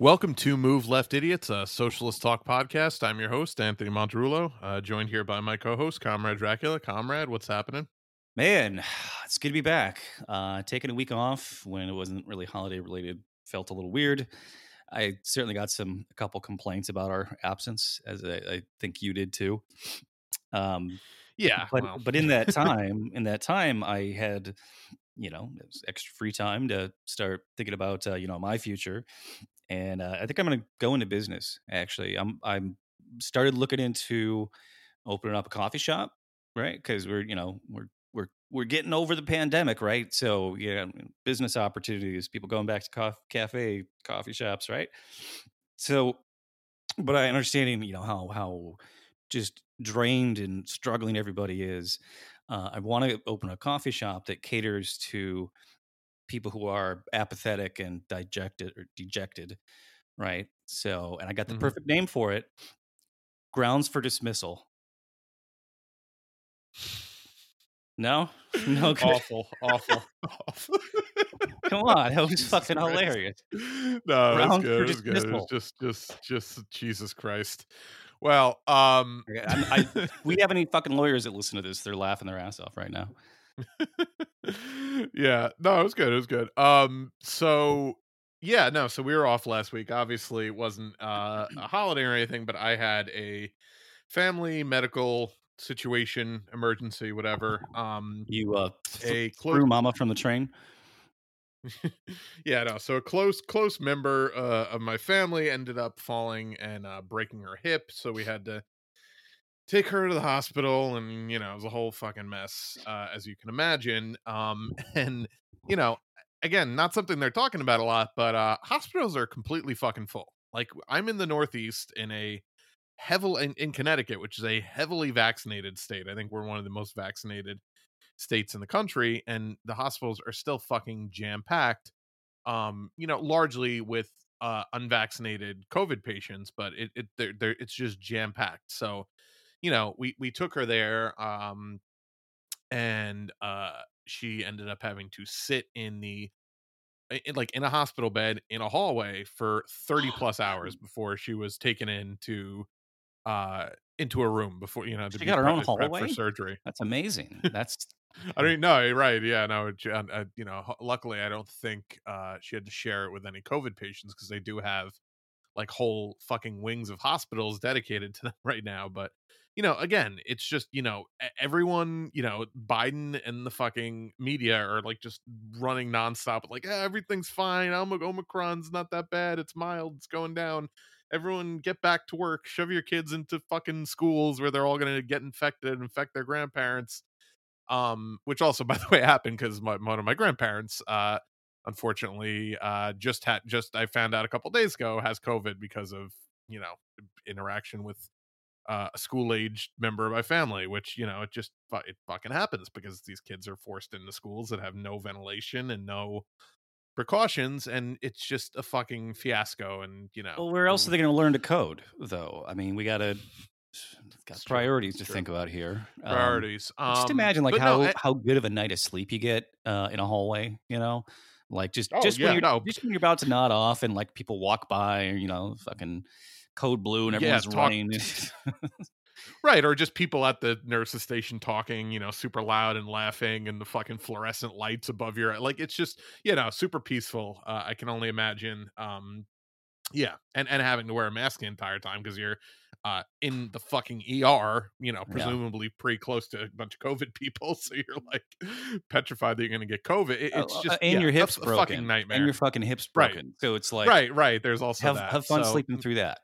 Welcome to Move Left Idiots, a socialist talk podcast. I'm your host, Anthony Monterullo, joined here by my co-host, Comrade Dracula. Comrade, what's happening? Man, it's good to be back. Taking a week off when it wasn't really holiday related felt a little weird. I certainly got a couple complaints about our absence, as I think you did too. But in that time, I had, extra free time to start thinking about, my future. And I think I'm going to go into business. Actually, I'm started looking into opening up a coffee shop, right? Because we're getting over the pandemic, right? So business opportunities, people going back to coffee shops, right? So, but I understanding how just drained and struggling everybody is. I want to open a coffee shop that caters to people who are apathetic and dejected, right? So, and I got the perfect name for it: Grounds for Dismissal. No, awful. Come on, that was fucking hilarious. No, Grounds for Dismissal. It was just Jesus Christ. Well, we have any fucking lawyers that listen to this? They're laughing their ass off right now. It was good. So we were off last week. Obviously it wasn't a holiday or anything, but I had a family medical situation, emergency, whatever. You threw mama from the train. So a close member of my family ended up falling and breaking her hip, so we had to take her to the hospital, and it was a whole fucking mess, as you can imagine. And again, not something they're talking about a lot, but hospitals are completely fucking full. Like, I'm in the Northeast in Connecticut, which is a heavily vaccinated state. I think we're one of the most vaccinated states in the country, and the hospitals are still fucking jam packed. Largely with unvaccinated COVID patients, but it's just jam packed. So, we took her there, and she ended up having to sit in a hospital bed in a hallway for 30 plus hours before she was taken into a room before, she got her own hallway for surgery. That's amazing. I don't know. Right. Yeah. No, luckily I don't think she had to share it with any COVID patients, because they do have like whole fucking wings of hospitals dedicated to them right now. But again, it's just, everyone, Biden and the fucking media are like just running nonstop. Like, everything's fine. Omicron's not that bad. It's mild. It's going down. Everyone get back to work. Shove your kids into fucking schools where they're all going to get infected and infect their grandparents. Which also, by the way, happened because one of my grandparents, unfortunately, I found out a couple days ago, has COVID because of, interaction with a school-aged member of my family, which, it fucking happens, because these kids are forced into schools that have no ventilation and no precautions, and it's just a fucking fiasco. And, Well, where else are they going to learn to code, though? I mean, we got priorities to think about here. Priorities. Just imagine, like, how good of a night of sleep you get in a hallway, Like, just when you're about to nod off and, like, people walk by, fucking code blue and everyone's running. Right. Or just people at the nurse's station talking, super loud and laughing, and the fucking fluorescent lights above your, like, it's just, super peaceful. I can only imagine. And having to wear a mask the entire time, because you're in the fucking ER, presumably pretty close to a bunch of COVID people, so you're like petrified that you're going to get COVID. Your hips broken, a fucking nightmare, and your fucking hips broken. Right. So it's like right. There's also that. Have fun sleeping through that.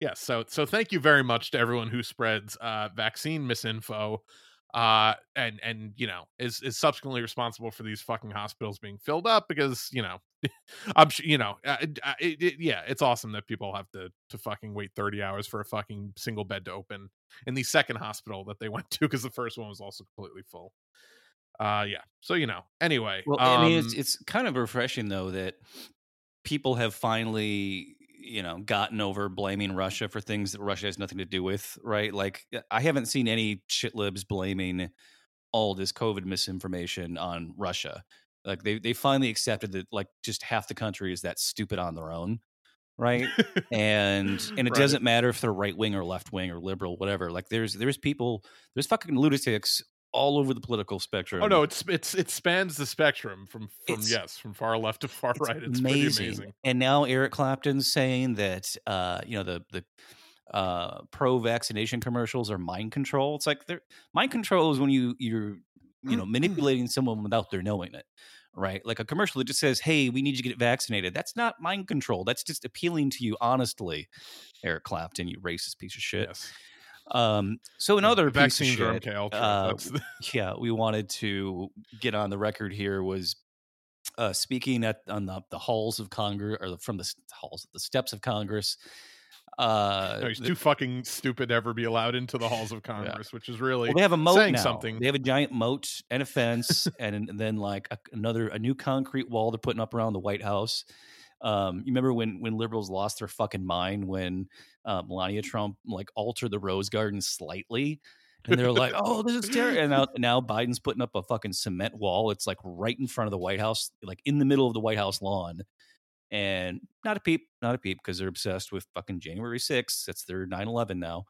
Yeah. So thank you very much to everyone who spreads vaccine misinfo, and is subsequently responsible for these fucking hospitals being filled up, because I'm sure it's awesome that people have to fucking wait 30 hours for a fucking single bed to open in the second hospital that they went to, because the first one was also completely full. Anyway, well, I mean, it's kind of refreshing though that people have finally gotten over blaming Russia for things that Russia has nothing to do with, right? Like, I haven't seen any shitlibs blaming all this COVID misinformation on Russia. Like they finally accepted that like just half the country is that stupid on their own, right? and it doesn't matter if they're right wing or left wing or liberal, whatever. Like there's people, there's fucking lunatics all over the political spectrum. Oh no, it spans the spectrum from far left to far right. It's amazing. Pretty amazing. And now Eric Clapton's saying that the pro-vaccination commercials are mind control. It's like mind control is when you're manipulating someone without their knowing it, right? Like a commercial that just says, "Hey, we need you to get vaccinated." That's not mind control. That's just appealing to you honestly, Eric Clapton, you racist piece of shit. Yes. So another piece of shit, we wanted to get on the record here was speaking on the halls of Congress, or from the halls, the steps of Congress. He's too fucking stupid to ever be allowed into the halls of Congress, which is really they have a moat saying now. Something. They have a giant moat and a fence, and then like a new concrete wall they're putting up around the White House. You remember when liberals lost their fucking mind when Melania Trump like altered the Rose Garden slightly, and they're like, "Oh, this is terrible." And now Biden's putting up a fucking cement wall. It's like right in front of the White House, like in the middle of the White House lawn, and not a peep, because they're obsessed with fucking January 6th. That's their 9/11 now.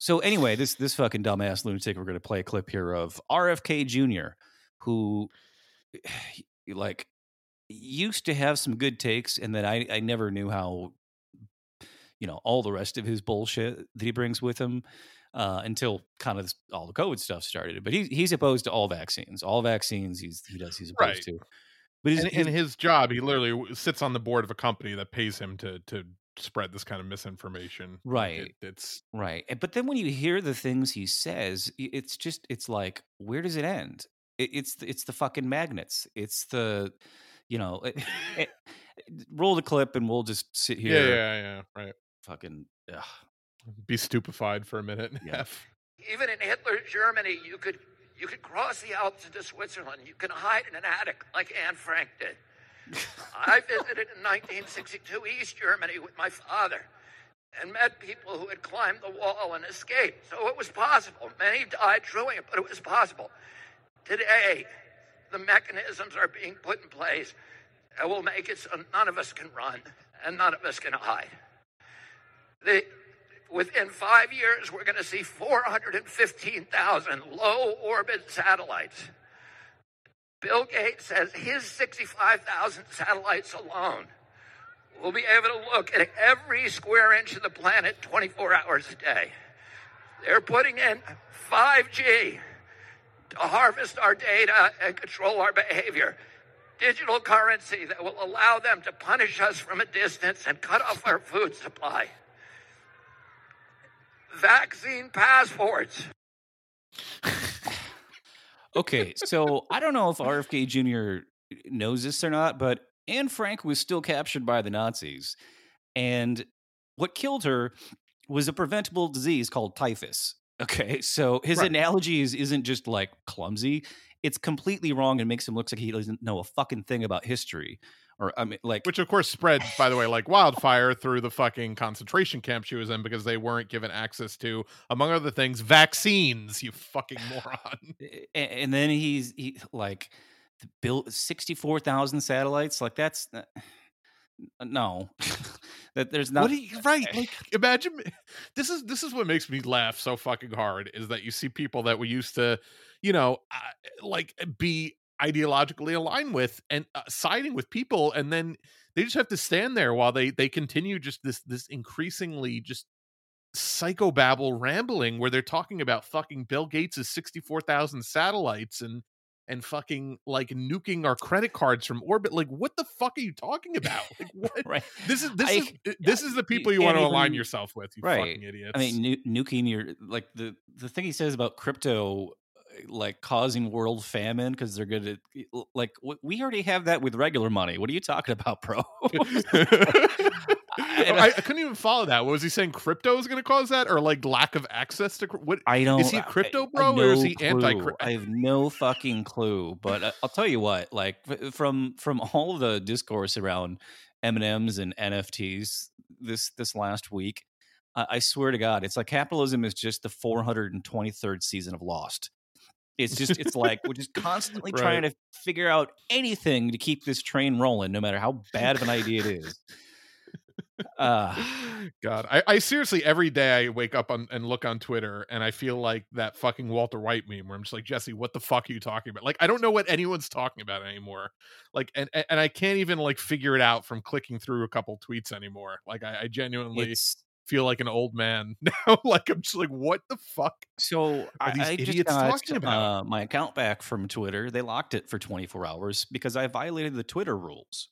So anyway, this fucking dumbass lunatic. We're gonna play a clip here of RFK Jr., who like used to have some good takes, and that I never knew how, all the rest of his bullshit that he brings with him until kind of all the COVID stuff started. But he's opposed to all vaccines. He's opposed to. But in his job, he literally sits on the board of a company that pays him to spread this kind of misinformation. Right. It's right. But then when you hear the things he says, it's like, where does it end? It's the fucking magnets. It's the. Roll the clip and we'll just sit here. Yeah, right. Fucking be stupefied for a minute. Yeah. Even in Hitler Germany, you could cross the Alps into Switzerland. You can hide in an attic like Anne Frank did. I visited in 1962 East Germany with my father and met people who had climbed the wall and escaped. So it was possible. Many died doing it, but it was possible. Today, the mechanisms are being put in place that will make it so none of us can run and none of us can hide. Within 5 years, we're going to see 415,000 low-orbit satellites. Bill Gates says his 65,000 satellites alone will be able to look at every square inch of the planet 24 hours a day. They're putting in 5G. To harvest our data and control our behavior. Digital currency that will allow them to punish us from a distance and cut off our food supply. Vaccine passports. Okay, so I don't know if RFK Jr. knows this or not, but Anne Frank was still captured by the Nazis. And what killed her was a preventable disease called typhus. Okay, so his analogy isn't just like clumsy; it's completely wrong and makes him look like he doesn't know a fucking thing about history. Or which of course spread, by the way, like wildfire through the fucking concentration camp she was in because they weren't given access to, among other things, vaccines. You fucking moron! And then he like built 64,000 satellites. Like that's no. That there's not like imagine this is what makes me laugh so fucking hard is that you see people that we used to like be ideologically aligned with and siding with people, and then they just have to stand there while they continue just this increasingly just psychobabble rambling where they're talking about fucking Bill Gates' 64,000 satellites and fucking like nuking our credit cards from orbit. Like what the fuck are you talking about? Like, what? Right. This is the people you want to align yourself with. You fucking idiots. I mean, nuking your, like the thing he says about crypto, like causing world famine because they're good at, like we already have that with regular money. What are you talking about, bro? I couldn't even follow that. What was he saying? Crypto is going to cause that, or like lack of access to what? I don't. Is he crypto bro, or is he anti-crypto? I have no fucking clue. But I'll tell you what. Like from all the discourse around M&Ms and NFTs this last week, I swear to God, it's like capitalism is just the 423rd season of Lost. It's just, it's like, we're just constantly trying to figure out anything to keep this train rolling, no matter how bad of an idea it is. God, I seriously, every day I wake up and look on Twitter and I feel like that fucking Walter White meme where I'm just like, Jesse, what the fuck are you talking about? Like, I don't know what anyone's talking about anymore. Like, and I can't even like figure it out from clicking through a couple tweets anymore. Like, I genuinely feel like an old man now. Like, I'm just like, what the fuck? So I just got my account back from Twitter. They locked it for 24 hours because I violated the Twitter rules.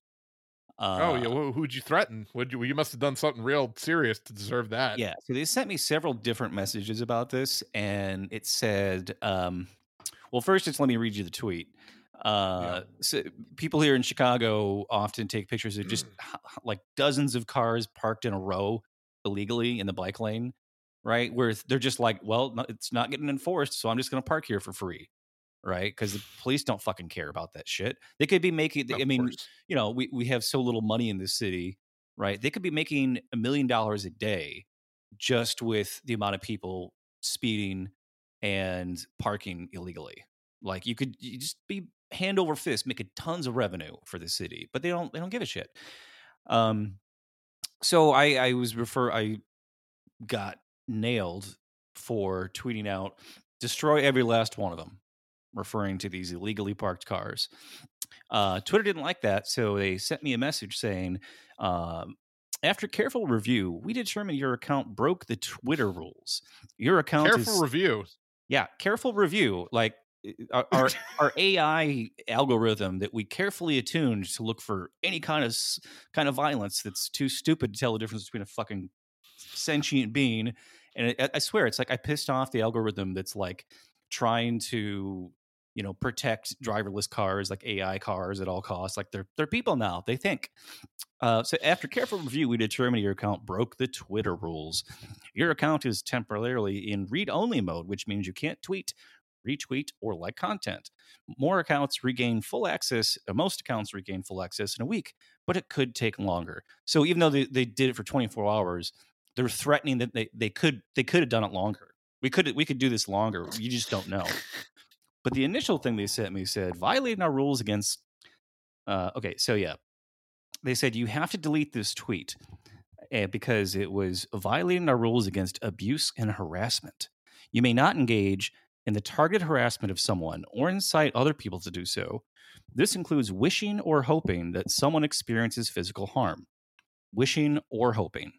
Oh yeah, well, who'd you threaten? You must have done something real serious to deserve that. Yeah, so they sent me several different messages about this, and it said, well, first, let me read you the tweet. So people here in Chicago often take pictures of just like dozens of cars parked in a row illegally in the bike lane, right? Where they're just like, well, it's not getting enforced, so I'm just going to park here for free. Right, because the police don't fucking care about that shit. They could be making, of course. You know, we have so little money in this city, right? They could be making $1 million a day just with the amount of people speeding and parking illegally. Like, you just be hand over fist, making tons of revenue for the city, but they don't give a shit. So I got nailed for tweeting out, destroy every last one of them, referring to these illegally parked cars. Twitter didn't like that, so they sent me a message saying, after careful review, we determined your account broke the Twitter rules. Your account review? Yeah, careful review. Like, our AI algorithm that we carefully attuned to look for any kind of violence that's too stupid to tell the difference between a fucking sentient being. And I swear, it's like I pissed off the algorithm that's like trying to, you know, protect driverless cars, like AI cars at all costs. Like they're people now, they think. So after careful review, we determined your account broke the Twitter rules. Your account is temporarily in read-only mode, which means you can't tweet, retweet, or like content. More accounts regain full access. Most accounts regain full access in a week, but it could take longer. So even though they did it for 24 hours, they're threatening that they could have done it longer. We could do this longer. You just don't know. But the initial thing they sent me said, violating our rules against... They said, you have to delete this tweet because it was violating our rules against abuse and harassment. You may not engage in the targeted harassment of someone or incite other people to do so. This includes wishing or hoping that someone experiences physical harm. Wishing or hoping.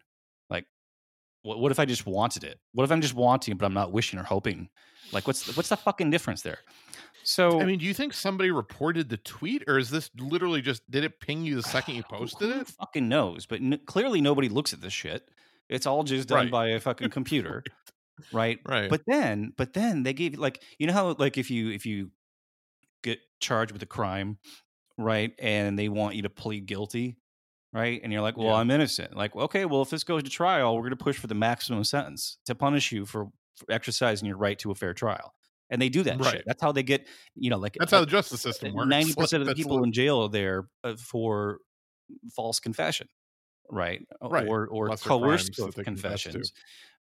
What if I just wanted it? What if I'm just wanting, but I'm not wishing or hoping? Like, what's the fucking difference there? So, I mean, do you think somebody reported the tweet, or is this literally just, did it ping you the second you posted it? Who fucking knows? But clearly nobody looks at this shit. It's all just done by a fucking computer, right? Right. But then they gave, like, you know how, like, if you get charged with a crime, right, and they want you to plead guilty. Right. And you're like, well, I'm innocent. Like, okay, well, if this goes to trial, we're going to push for the maximum sentence to punish you for exercising your right to a fair trial. And they do that shit. That's how they get, you know, like, that's how the justice system works. 90% of the people in jail are there for false confession. Right. Or coercive confessions.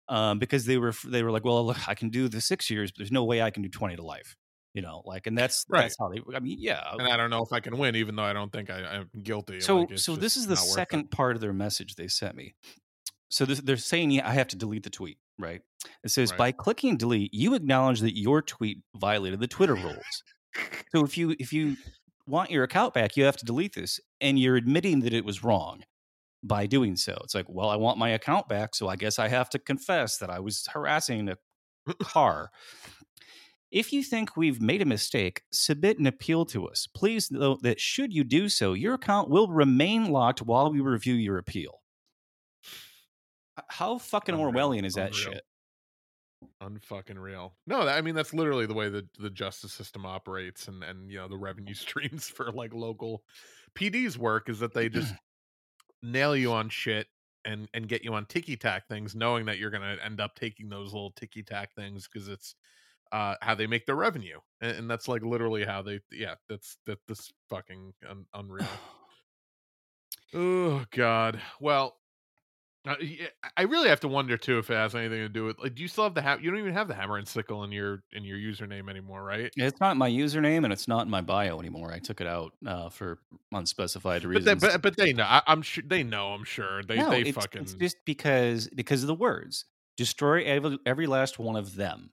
Because they were like, well, look, I can do the 6 years, but there's no way I can do 20 to life. You know, like, and that's how they, I mean, yeah. And I don't know if I can win, even though I don't think I'm guilty. So, like, so this is the second part of their message they sent me. So they're saying, I have to delete the tweet, right? It says, by clicking delete, you acknowledge that your tweet violated the Twitter rules. So if you want your account back, you have to delete this, and you're admitting that it was wrong by doing so. It's like, well, I want my account back, so I guess I have to confess that I was harassing a car. If you think we've made a mistake, submit an appeal to us. Please note that should you do so, your account will remain locked while we review your appeal. How fucking Orwellian is that shit? Unfucking real. No, I mean, that's literally the way the justice system operates, and you know, the revenue streams for like local PDs work is that they just nail you on shit and get you on ticky-tack things, knowing that you're going to end up taking those little ticky-tack things because it's how they make their revenue, and that's like literally how they that's fucking unreal. Oh god. Well, I really have to wonder too if it has anything to do with, like, do you still have the you don't even have the hammer and sickle in your username anymore, right? It's not my username and it's not in my bio anymore. I took it out for unspecified reasons. But they know. I'm sure they know. I'm sure they no, they it's, fucking. It's just because of the words destroy every last one of them.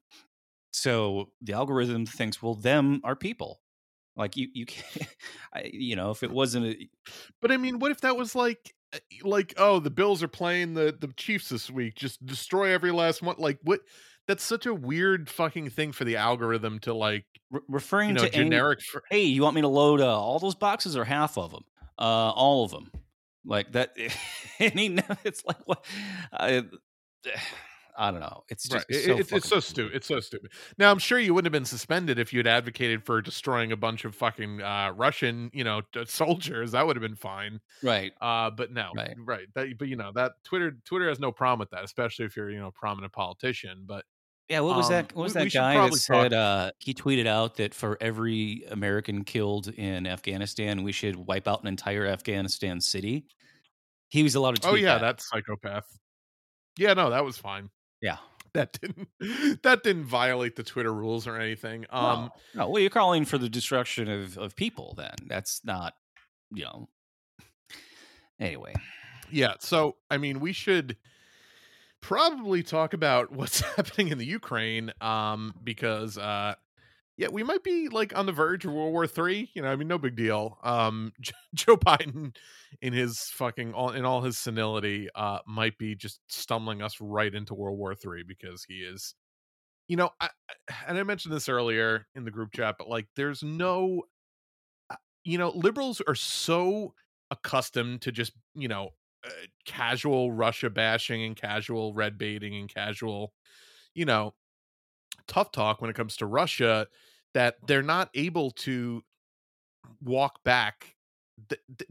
So the algorithm thinks, well, them are people. Like you can't, you know, if it wasn't. But I mean, what if that was like, oh, the Bills are playing the Chiefs this week, just destroy every last one. Like, what? That's such a weird fucking thing for the algorithm to like referring to generic. Hey, you want me to load all those boxes or half of them? All of them, like that. It's like what? I don't know. It's just right. It's so stupid. It's so stupid. Now, I'm sure you wouldn't have been suspended if you had advocated for destroying a bunch of fucking Russian, soldiers. That would have been fine. Right. But no. Right. Right. That Twitter has no problem with that, especially if you're, a prominent politician. But yeah, what was that? What was that guy that said he tweeted out that for every American killed in Afghanistan, we should wipe out an entire Afghanistan city? He was allowed to tweet. Oh yeah, that psychopath. Yeah, no, that was fine. Yeah, that didn't violate the Twitter rules or anything. No, well, you're calling for the destruction of people. Then that's not, Anyway, yeah. So I mean, we should probably talk about what's happening in the Ukraine, because we might be like on the verge of World War III. I mean, no big deal. Joe Biden, in his fucking all his senility, might be just stumbling us right into World War III, because he is, I mentioned this earlier in the group chat, but like, there's no, liberals are so accustomed to just, casual Russia bashing and casual red baiting and casual, tough talk when it comes to Russia, that they're not able to walk back.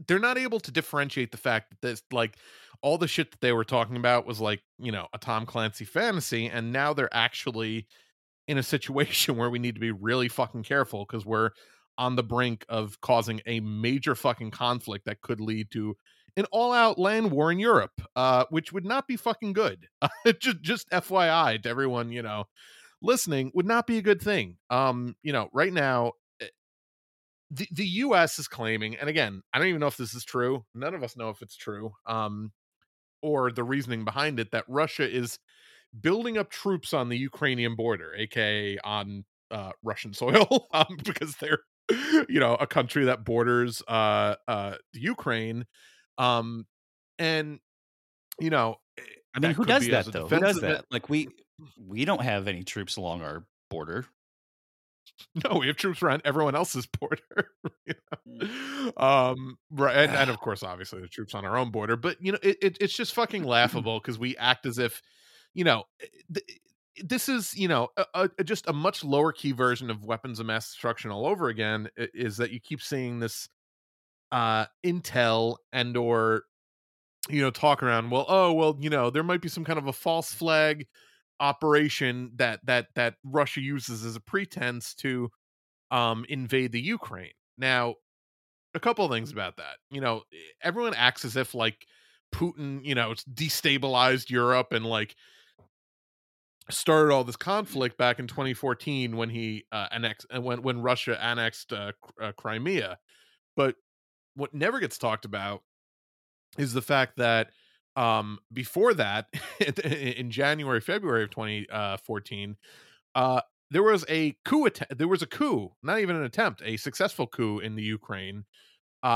They're not able to differentiate the fact that this, like, all the shit that they were talking about was like, a Tom Clancy fantasy. And now they're actually in a situation where we need to be really fucking careful, because we're on the brink of causing a major fucking conflict that could lead to an all-out land war in Europe, which would not be fucking good. Just FYI to everyone, listening, would not be a good thing. Right now, the U.S. is claiming, and again, I don't even know if this is true. None of us know if it's true, or the reasoning behind it, that Russia is building up troops on the Ukrainian border, aka on Russian soil, because they're, a country that borders Ukraine, and I mean, who does that though? Who does that? Like we don't have any troops along our border. No, we have troops around everyone else's border. Right, and of course, obviously, the troops on our own border. But it's just fucking laughable, because we act as if, this is, just a much lower key version of weapons of mass destruction all over again. Is that you keep seeing this intel and or talk around. There might be some kind of a false flag operation that Russia uses as a pretense to invade the Ukraine. Now, a couple of things about that. Everyone acts as if like Putin, destabilized Europe and like started all this conflict back in 2014 when he when Russia annexed Crimea. But what never gets talked about is the fact that before that, in January, February of 2014, there was a coup. There was a coup, not even an attempt, a successful coup in the Ukraine,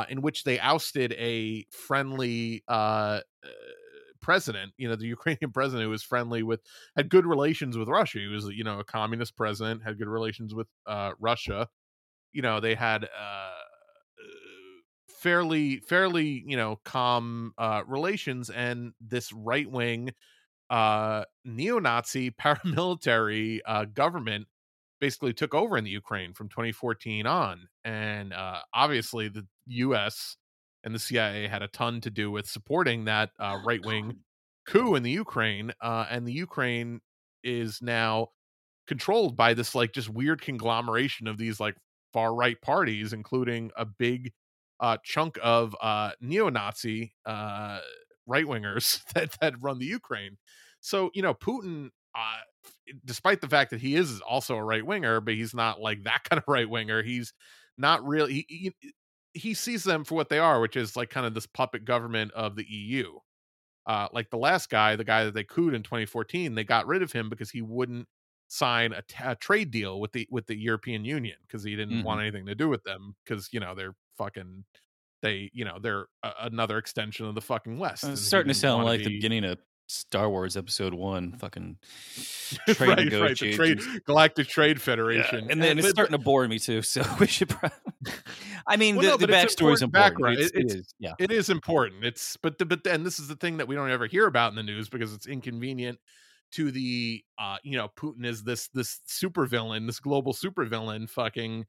in which they ousted a friendly president. The Ukrainian president who was friendly with, had good relations with Russia. He was, a communist president, had good relations with Russia. They had fairly calm relations, and this right-wing neo-Nazi paramilitary government basically took over in the Ukraine from 2014 on, and obviously the US and the CIA had a ton to do with supporting that right-wing coup in the Ukraine, and the Ukraine is now controlled by this like just weird conglomeration of these like far-right parties, including a big chunk of neo-Nazi right-wingers that run the Ukraine. So, you know, Putin, despite the fact that he is also a right-winger, but he's not like that kind of right-winger. He's not really, he sees them for what they are, which is like kind of this puppet government of the EU. Like the last guy, the guy that they couped in 2014, they got rid of him because he wouldn't sign a trade deal with the European Union because he didn't want anything to do with them because, you know, they're fucking, they, you know, they're another extension of the fucking West. It's starting to sound like the beginning of Star Wars Episode 1, fucking trade negotiations. Right, the Galactic Trade Federation. Yeah. And then it's starting to bore me too, so we should probably... I mean, the backstory is important. It is important. It's but this is the thing that we don't ever hear about in the news because it's inconvenient to the you know, Putin is this supervillain, this global supervillain fucking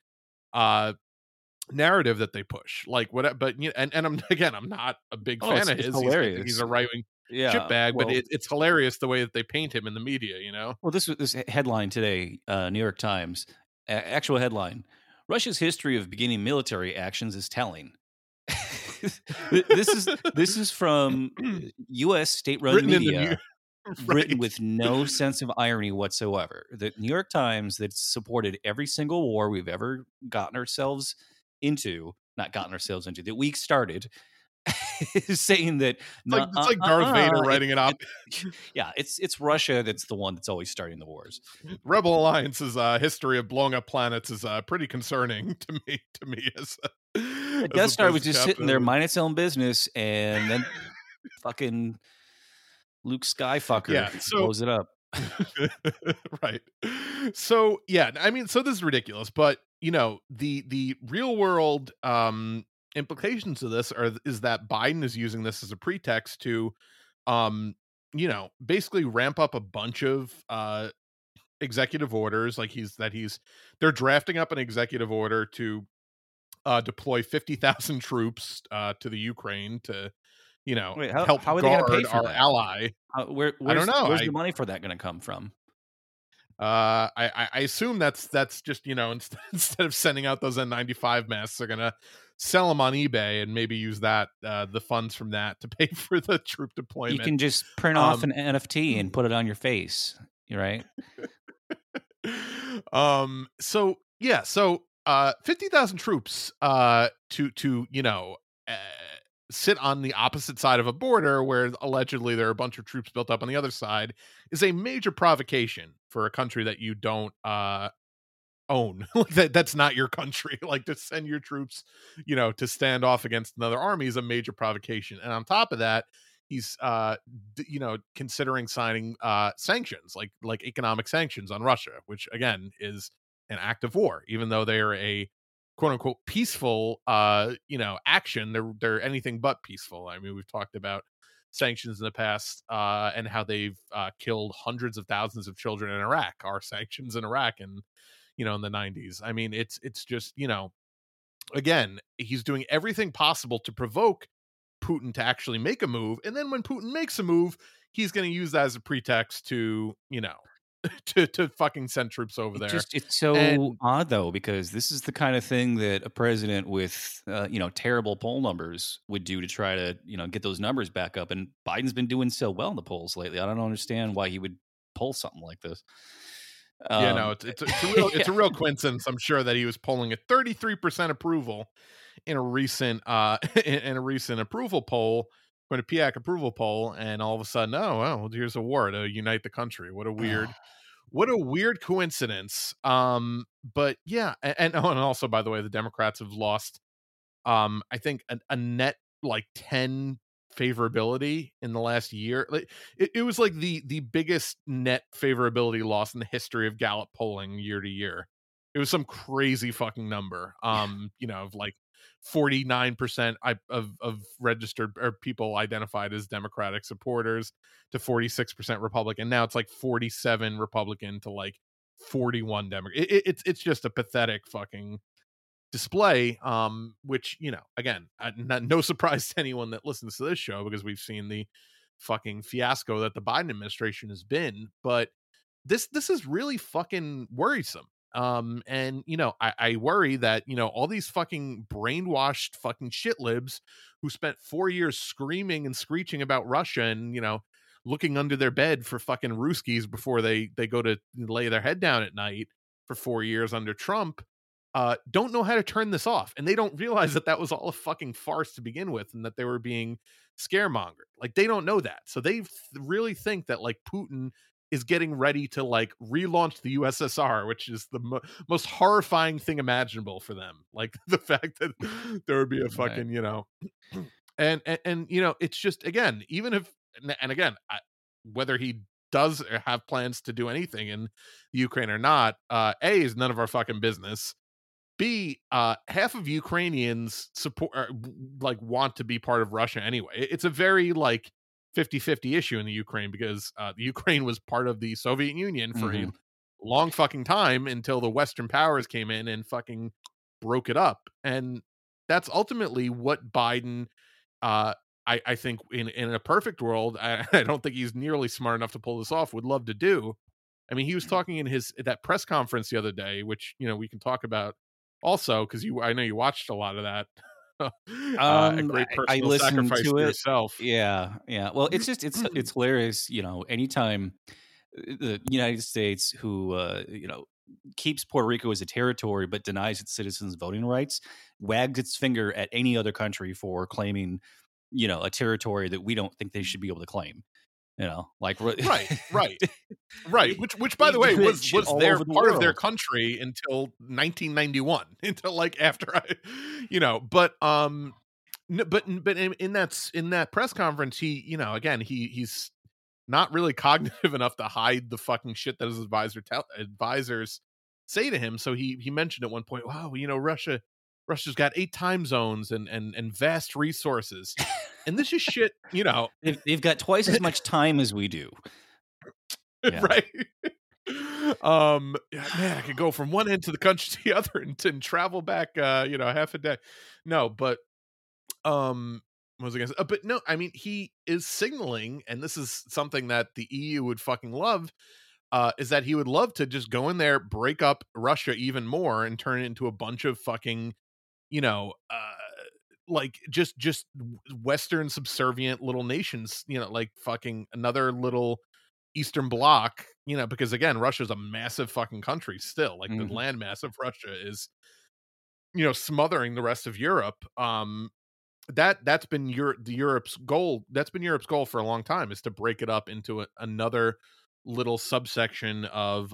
narrative that they push. Like what? But you know, and I'm not a big fan of his. He's a right wing. Yeah, shitbag, well, but it's hilarious the way that they paint him in the media, you know? Well, this headline today, New York Times, actual headline, Russia's history of beginning military actions is telling. This is from U.S. state-run media, written with no sense of irony whatsoever. The New York Times that supported every single war we've ever that we started, is saying that it's like Darth Vader writing it up. Yeah, it's Russia that's the one that's always starting the wars. Rebel Alliance's history of blowing up planets is pretty concerning to me. The Death Star was just sitting there minding its own business, and then fucking Luke Skyfucker blows it up. Right. So yeah, I mean, so this is ridiculous, but you know, the real world implications of this is that Biden is using this as a pretext to, you know, basically ramp up a bunch of executive orders. Like they're drafting up an executive order to deploy 50,000 troops to the Ukraine to, you know, help guard our ally. I don't know. Where's the money for that going to come from? I assume that's just, you know, instead of sending out those N95 masks, they're gonna sell them on eBay and maybe use that the funds from that to pay for the troop deployment. You can just print off an NFT and put it on your face, right? So 50,000 troops to you know, sit on the opposite side of a border where allegedly there are a bunch of troops built up on the other side is a major provocation for a country that you don't own. Like that's not your country. Like to send your troops, you know, to stand off against another army is a major provocation. And on top of that, he's you know, considering signing sanctions, like economic sanctions on Russia, which again is an act of war, even though they are a "quote unquote" peaceful, you know, action. They're anything but peaceful. I mean, we've talked about sanctions in the past and how they've killed hundreds of thousands of children in Iraq. Our sanctions in Iraq, and you know, in the '90s. I mean, it's just, you know, again, he's doing everything possible to provoke Putin to actually make a move, and then when Putin makes a move, he's going to use that as a pretext to, you know, to fucking send troops over there. It's so odd though, because this is the kind of thing that a president with you know, terrible poll numbers would do to try to, you know, get those numbers back up. And Biden's been doing so well in the polls lately. I don't understand why he would pull something like this. Yeah, no, it's a real coincidence. I'm sure that he was polling at 33% approval in a recent approval poll. When a PAC approval poll, and all of a sudden, oh well, here's a war to unite the country. What a weird coincidence. But yeah, and also, by the way, the Democrats have lost I think a net like 10 favorability in the last year. Like it was like the biggest net favorability loss in the history of Gallup polling year to year. It was some crazy fucking number. You know, of like 49% of registered or people identified as Democratic supporters to 46% Republican. Now it's like 47 Republican to like 41 Democrat. It's just a pathetic fucking display. Which, you know, again, no surprise to anyone that listens to this show, because we've seen the fucking fiasco that the Biden administration has been. But this is really fucking worrisome. And, you know, I worry that, you know, all these fucking brainwashed fucking shit libs who spent 4 years screaming and screeching about Russia and, you know, looking under their bed for fucking Ruskies before they go to lay their head down at night for 4 years under Trump, don't know how to turn this off. And they don't realize that that was all a fucking farce to begin with and that they were being scaremongered. Like, they don't know that. So they really think that, like, Putin is getting ready to, like, relaunch the USSR, which is the most horrifying thing imaginable for them. Like, the fact that there would be a fucking, you know, and you know, it's just, again, even if, and again, whether he does or have plans to do anything in Ukraine or not, A, is none of our fucking business. B, half of Ukrainians support, like, want to be part of Russia anyway. It's a very, like, 50-50 issue in the Ukraine, because Ukraine was part of the Soviet Union for a long fucking time until the Western powers came in and fucking broke it up. And that's ultimately what Biden, I think in a perfect world, I don't think he's nearly smart enough to pull this off, would love to do. I mean, he was talking in that press conference the other day, which, you know, we can talk about also, because I know you watched a lot of that. A great personal sacrifice to yourself. Yeah. Well, it's just it's hilarious. You know, anytime the United States, who you know, keeps Puerto Rico as a territory but denies its citizens voting rights, wags its finger at any other country for claiming, you know, a territory that we don't think they should be able to claim. You know, like right. Which by the way, was their part of their country until 1991, until like after I, you know. But but in that press conference, he, you know, again, he's not really cognitive enough to hide the fucking shit that his advisors say to him. So he mentioned at one point, wow, you know, Russia's got 8 time zones and vast resources. And this is shit, you know. They've got twice as much time as we do. Yeah. Right. Man, I could go from one end of the country to the other and travel back, you know, half a day. No, but what was I going to say? But no, I mean, he is signaling, and this is something that the EU would fucking love, is that he would love to just go in there, break up Russia even more, and turn it into a bunch of fucking, you know, like just Western subservient little nations, you know, like fucking another little Eastern bloc, you know, because again, Russia's a massive fucking country still. Like the landmass of Russia is, you know, smothering the rest of Europe. That's been Europe's goal. That's been Europe's goal for a long time, is to break it up into another little subsection of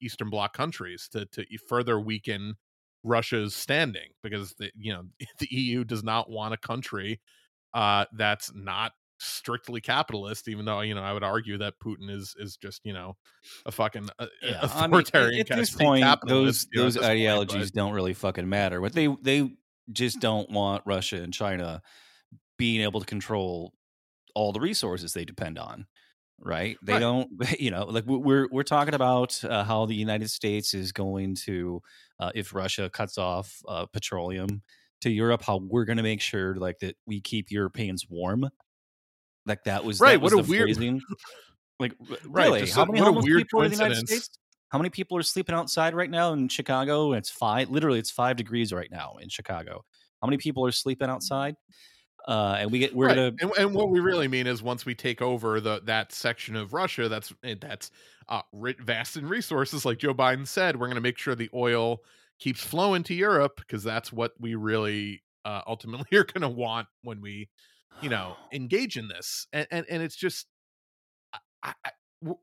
Eastern bloc countries to further weaken Russia's standing, because the EU does not want a country that's not strictly capitalist, even though, you know, I would argue that Putin is just, you know, a fucking authoritarian. I mean, at this point, those ideologies don't really fucking matter. But they just don't want Russia and China being able to control all the resources they depend on. Right? They don't, you know, like we're talking about how the United States is going to, if Russia cuts off petroleum to Europe, how we're going to make sure like that we keep Europeans warm. Like that was right. That was what a weird phrasing. Like right. Really, how many weird people are in the United States? How many people are sleeping outside right now in Chicago? It's 5. Literally, it's 5 degrees right now in Chicago. How many people are sleeping outside? And we're right. Gonna and what we really mean is once we take over that section of Russia that's vast in resources, like Joe Biden said, we're going to make sure the oil keeps flowing to Europe, because that's what we really ultimately are going to want when we, you know, engage in this. And it's just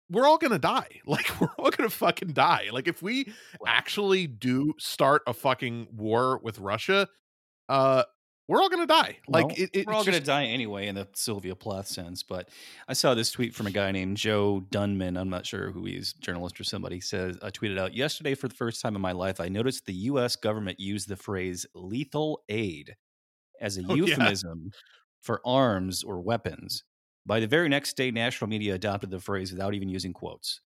we're all going to die. Like, we're all going to fucking die. Like, if we actually do start a fucking war with Russia, we're all going to die. Like, we're all going to die anyway in the Sylvia Plath sense. But I saw this tweet from a guy named Joe Dunman. I'm not sure who he is, journalist or somebody. Says, I tweeted out, yesterday for the first time in my life, I noticed the U.S. government used the phrase lethal aid as a euphemism for arms or weapons. By the very next day, national media adopted the phrase without even using quotes.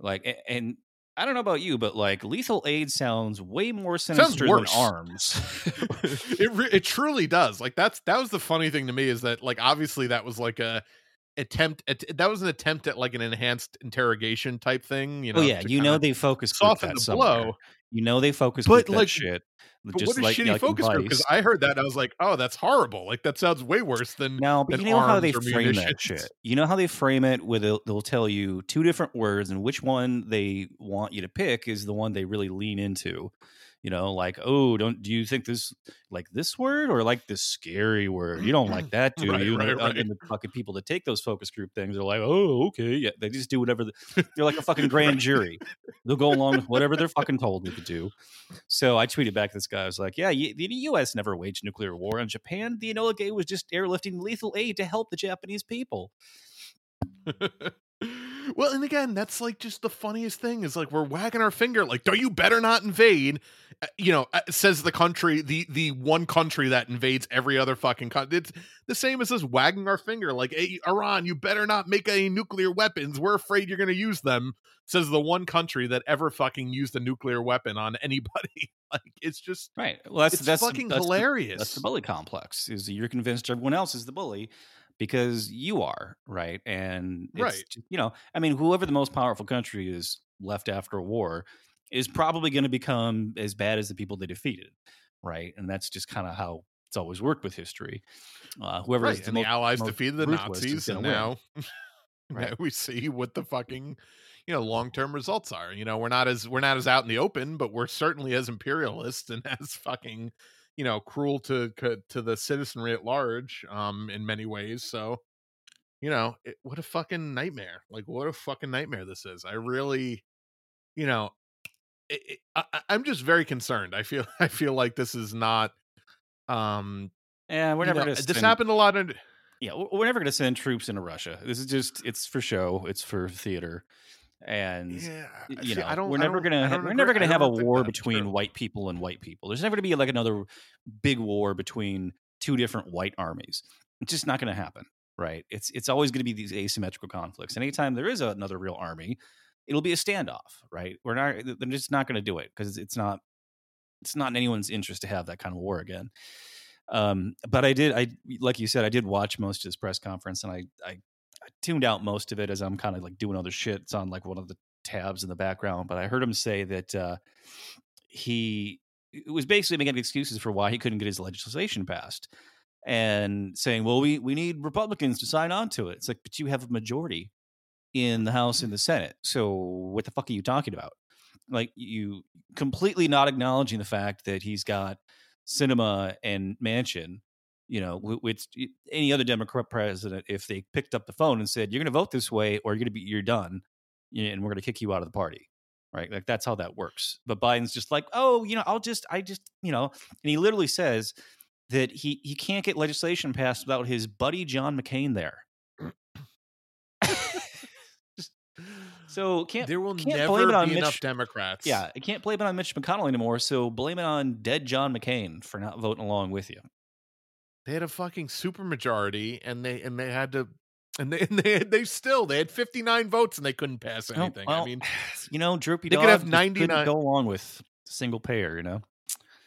Like, and I don't know about you, but like, lethal aid sounds way more sinister than arms. It truly does. Like, that was the funny thing to me, is that, like, obviously that was like a that was an attempt at like an enhanced interrogation type thing, you know. Oh yeah, you know, they focus soften the blow. You know they focus but like that shit. But just what a like, shitty like focus group, because I heard that and I was like, oh, that's horrible. Like that sounds way worse than no. But than you know how they frame that shit. You know how they frame it where they'll tell you two different words, and which one they want you to pick is the one they really lean into. You know, like, oh, do you think this like this word or like this scary word? You don't like that, do you? Right. And the fucking people that take those focus group things are like, oh, okay, yeah. They just do whatever. They're like a fucking grand jury. They'll go along with whatever they're fucking told to do. So I tweeted back this guy. I was like, yeah, the U.S. never waged nuclear war on Japan. The Enola Gay was just airlifting lethal aid to help the Japanese people. Well, and again, that's like just the funniest thing is like we're wagging our finger like, "Don't you better not invade," you know, says the country, the one country that invades every other fucking country. It's the same as us wagging our finger like, "Hey, Iran, you better not make any nuclear weapons. We're afraid you're going to use them," says the one country that ever fucking used a nuclear weapon on anybody. Like it's just right. Well, that's fucking hilarious. That's the bully complex. Is you're convinced everyone else is the bully. Because you are, right? And it's, right. You know, I mean, whoever the most powerful country is left after a war is probably going to become as bad as the people they defeated, right? And that's just kind of how it's always worked with history. Whoever right. is the Allies defeated the Nazis, and now, right? Now we see what the fucking, you know, long-term results are. You know, we're not as out in the open, but we're certainly as imperialist and as fucking, you know, cruel to the citizenry at large, in many ways. So, you know, what a fucking nightmare. Like, what a fucking nightmare this is. I really, you know, I'm just very concerned. I feel like this is not, yeah, we're never going to, this happened a lot. Yeah. We're never going to send troops into Russia. This is just, it's for show. It's for theater. And yeah, you know, we're never gonna have a war between white people and white people. There's never gonna be like another big war between two different white armies. It's just not gonna happen, right? It's always gonna be these asymmetrical conflicts. And anytime there is another real army, it'll be a standoff, right? They're just not gonna do it because it's not in anyone's interest to have that kind of war again. But I like you said, I did watch most of his press conference, and I tuned out most of it as I'm kind of like doing other shit. It's on like one of the tabs in the background, but I heard him say that he was basically making excuses for why he couldn't get his legislation passed and saying, well, we need Republicans to sign on to it. It's like, but you have a majority in the House and the Senate. So what the fuck are you talking about? Like you completely not acknowledging the fact that he's got Sinema and Manchin. You know, with any other Democrat president, if they picked up the phone and said, "You're going to vote this way, or you're done, and we're going to kick you out of the party," right? Like that's how that works. But Biden's just like, "Oh, you know, I just, you know," and he literally says that he can't get legislation passed without his buddy John McCain there. So can't blame it on enough Democrats. Yeah, I can't blame it on Mitch McConnell anymore. So blame it on dead John McCain for not voting along with you. They had a fucking supermajority, and they had 59 votes, and they couldn't pass anything. Well, I mean, you know, Droopy Dog could have 99. Go along with single payer, you know.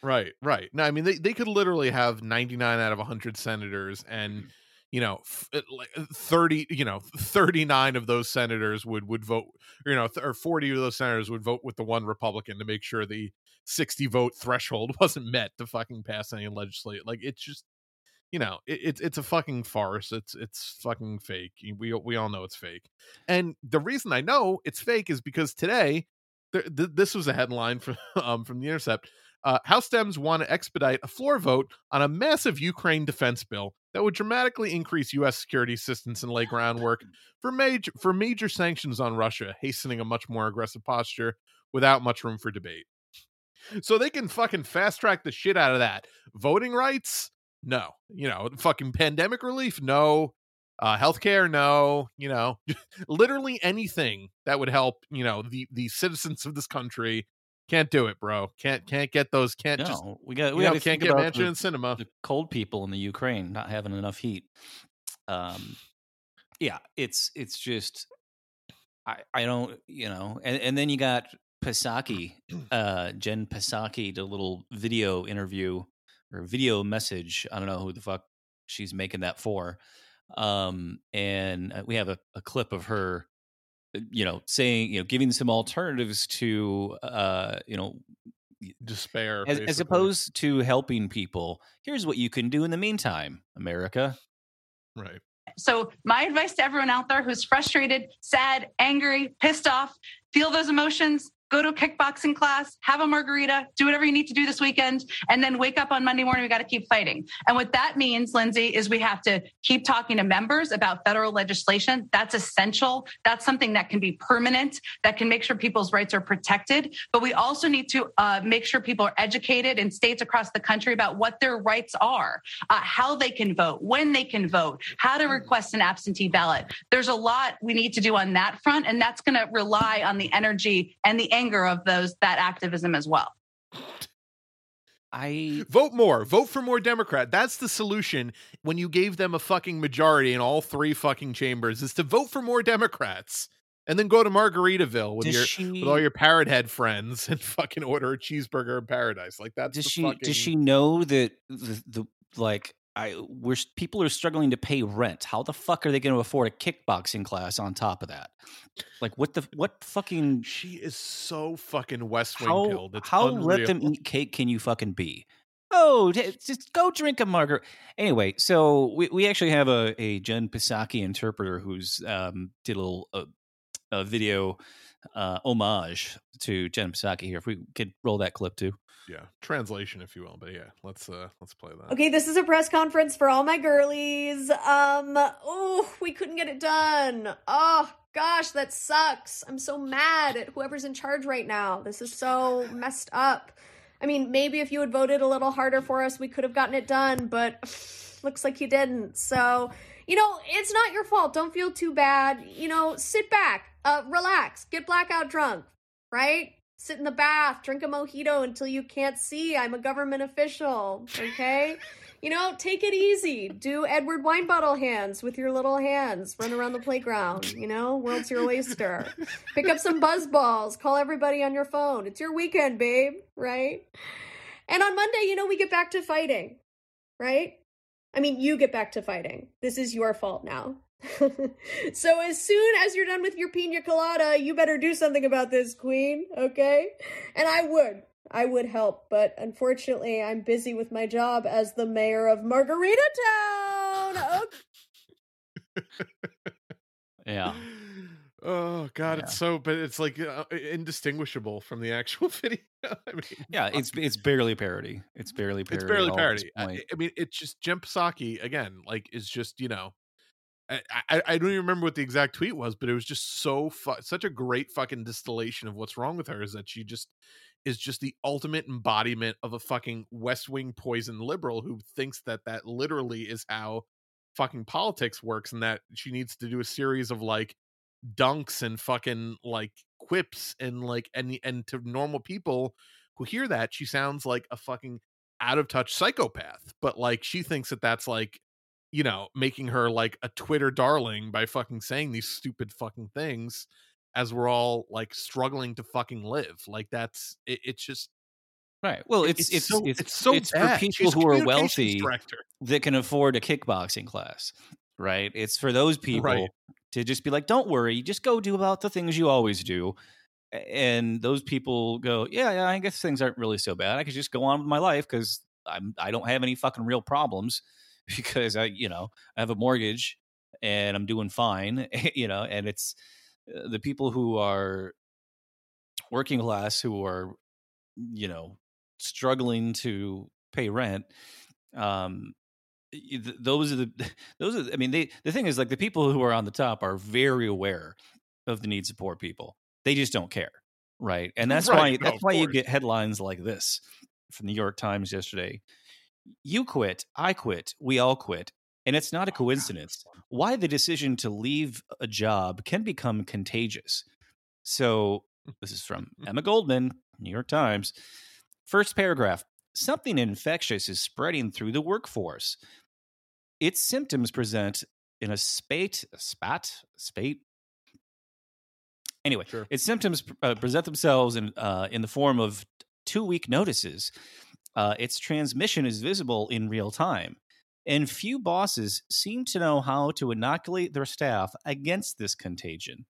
Right, right. No, I mean they could literally have 99 out of 100 senators, and you know, 39 of those senators would vote, you know, or 40 of those senators would vote with the one Republican to make sure the 60 vote threshold wasn't met to fucking pass any legislation. Like it's just. You know, it's a fucking farce. It's fucking fake. We all know it's fake. And the reason I know it's fake is because today, this was a headline from The Intercept. House Dems want to expedite a floor vote on a massive Ukraine defense bill that would dramatically increase U.S. security assistance and lay groundwork for major sanctions on Russia, hastening a much more aggressive posture without much room for debate. So they can fucking fast track the shit out of that. Voting rights. No, you know, fucking pandemic relief. No, healthcare. No, you know, literally anything that would help, you know, the citizens of this country. Can't do it, bro. Can't get those. Can't no, just we got to can't think get about Mansion and Sinema. The cold people in the Ukraine not having enough heat. Yeah, it's just I don't, you know, and then you got Psaki, Jen Psaki, the little video interview. Or video message. I don't know who the fuck she's making that for. And we have a clip of her, you know, saying, you know, giving some alternatives to, you know, despair, as opposed to helping people. Here's what you can do in the meantime, America. Right. So my advice to everyone out there who's frustrated, sad, angry, pissed off, feel those emotions, go to a kickboxing class, have a margarita, do whatever you need to do this weekend, and then wake up on Monday morning, we got to keep fighting. And what that means, Lindsay, is we have to keep talking to members about federal legislation. That's essential. That's something that can be permanent, that can make sure people's rights are protected. But we also need to make sure people are educated in states across the country about what their rights are, how they can vote, when they can vote, how to request an absentee ballot. There's a lot we need to do on that front, and that's going to rely on the energy and the anger of those, that activism as well. I vote more, vote for more Democrat. That's the solution. When you gave them a fucking majority in all three fucking chambers, is to vote for more Democrats and then go to Margaritaville with with all your parrot head friends and fucking order a cheeseburger in paradise. Like that's does she know that we're people are struggling to pay rent. How the fuck are they going to afford a kickboxing class on top of that? Like what she is so fucking West Wing killed. It's how unreal. Let them eat cake can you fucking be? Oh, just go drink a margarita. Anyway, so we actually have a Jen Psaki interpreter who's did a little a video homage to Jen Psaki here. If we could roll that clip too. Yeah, translation, if you will. But yeah, let's play that. Okay, this is a press conference for all my girlies. We couldn't get it done. Oh, gosh, that sucks. I'm so mad at whoever's in charge right now. This is so messed up. I mean, maybe if you had voted a little harder for us, we could have gotten it done, but looks like you didn't. So, you know, it's not your fault. Don't feel too bad. You know, sit back, relax, get blackout drunk, right? Sit in the bath, drink a mojito until you can't see. I'm a government official, okay? You know, take it easy. Do Edward Winebottle hands with your little hands. Run around the playground, you know? World's your oyster. Pick up some buzz balls. Call everybody on your phone. It's your weekend, babe, right? And on Monday, you know, we get back to fighting, right? I mean, you get back to fighting. This is your fault now. So as soon as you're done with your pina colada, you better do something about this, queen, okay? And I would help, but unfortunately I'm busy with my job as the mayor of Margaritatown. Okay. Yeah. Oh God, yeah. It's so, but it's like indistinguishable from the actual video. I mean, yeah, it's barely parody. It's barely parody. I mean, it's just Jen Psaki again. Like, it's just, you know, I don't even remember what the exact tweet was, but it was just so such a great fucking distillation of what's wrong with her, is that she just is just the ultimate embodiment of a fucking West Wing poison liberal who thinks that literally is how fucking politics works, and that she needs to do a series of like dunks and fucking like quips and like and to normal people who hear that, she sounds like a fucking out of touch psychopath, but like she thinks that that's like, you know, making her like a Twitter darling by fucking saying these stupid fucking things as we're all like struggling to fucking live. Like that's it's just right. Well, it's for people who are wealthy that can afford a kickboxing class, right? It's for those people to just be like, don't worry, just go do about the things you always do. And those people go, yeah, I guess things aren't really so bad. I could just go on with my life because I don't have any fucking real problems. Because I have a mortgage and I'm doing fine, you know, and it's the people who are working class who are, you know, struggling to pay rent. Those are. I mean, the thing is, like, the people who are on the top are very aware of the needs of poor people. They just don't care, right? And that's right, why you get headlines like this from the New York Times yesterday. You quit, I quit, we all quit, and it's not a coincidence why the decision to leave a job can become contagious. So this is from Emma Goldman, New York Times. First paragraph, something infectious is spreading through the workforce. Its symptoms present in a spate. Anyway, sure. Its symptoms present themselves in the form of 2-week notices. Its transmission is visible in real time. and few bosses seem to know how to inoculate their staff against this contagion.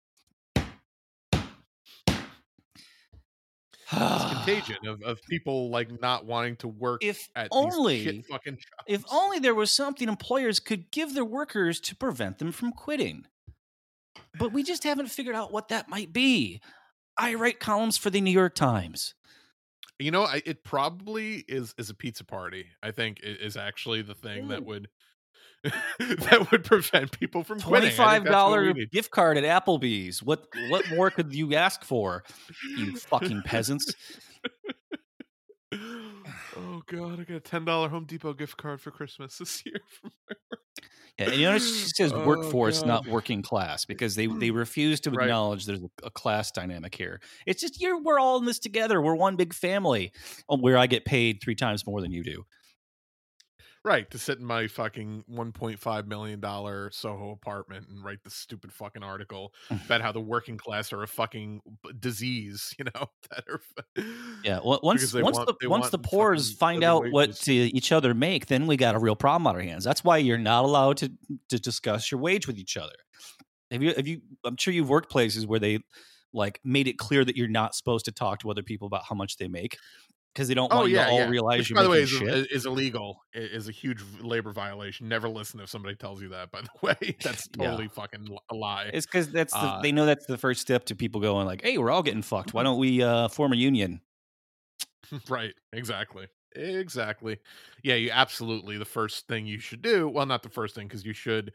It's contagion of people like not wanting to work at these shit fucking jobs. If only there was something employers could give their workers to prevent them from quitting. But we just haven't figured out what that might be. I write columns for the New York Times. You know, it probably is a pizza party, I think, is actually the thing that would that would prevent people from quitting. $25 gift card at Applebee's. What more could you ask for, you fucking peasants? Oh God, I got a $10 Home Depot gift card for Christmas this year. Yeah, and you notice she says workforce, not working class, because they refuse to acknowledge there's a class dynamic here. It's just we're all in this together. We're one big family. Where I get paid 3 times more than you do. Right, to sit in my fucking $1.5 million Soho apartment and write this stupid fucking article about how the working class are a fucking disease, you know? Once the poors find out what each other make, then we got a real problem on our hands. That's why you're not allowed to discuss your wage with each other. I'm sure you've worked places where they like made it clear that you're not supposed to talk to other people about how much they make. Because they don't want you to all realize you're making shit. By the way, is illegal. It is a huge labor violation. Never listen if somebody tells you that, by the way. That's totally fucking a lie. It's because they know that's the first step to people going like, hey, we're all getting fucked. Why don't we form a union? Right. Exactly. Yeah, you absolutely. The first thing you should do. Well, not the first thing, because you should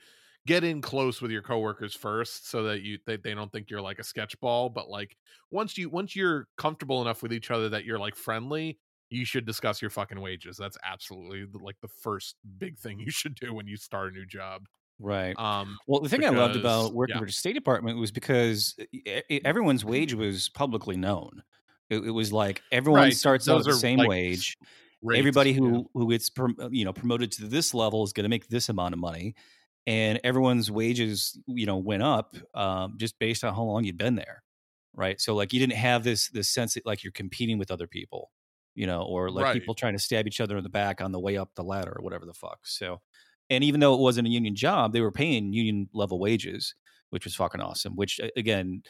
get in close with your coworkers first so that they don't think you're like a sketchball. But like once you're comfortable enough with each other that you're like friendly, you should discuss your fucking wages. That's absolutely like the first big thing you should do when you start a new job. Right. Well, the thing I loved about working for the State Department was because everyone's wage was publicly known. It was like everyone starts out the same wage. Rates, everybody who gets promoted to this level is going to make this amount of money. And everyone's wages, went up just based on how long you'd been there, right? So, like, you didn't have this sense that, like, you're competing with other people, or, like, people trying to stab each other in the back on the way up the ladder or whatever the fuck. So, and even though it wasn't a union job, they were paying union-level wages, which was fucking awesome, which, again,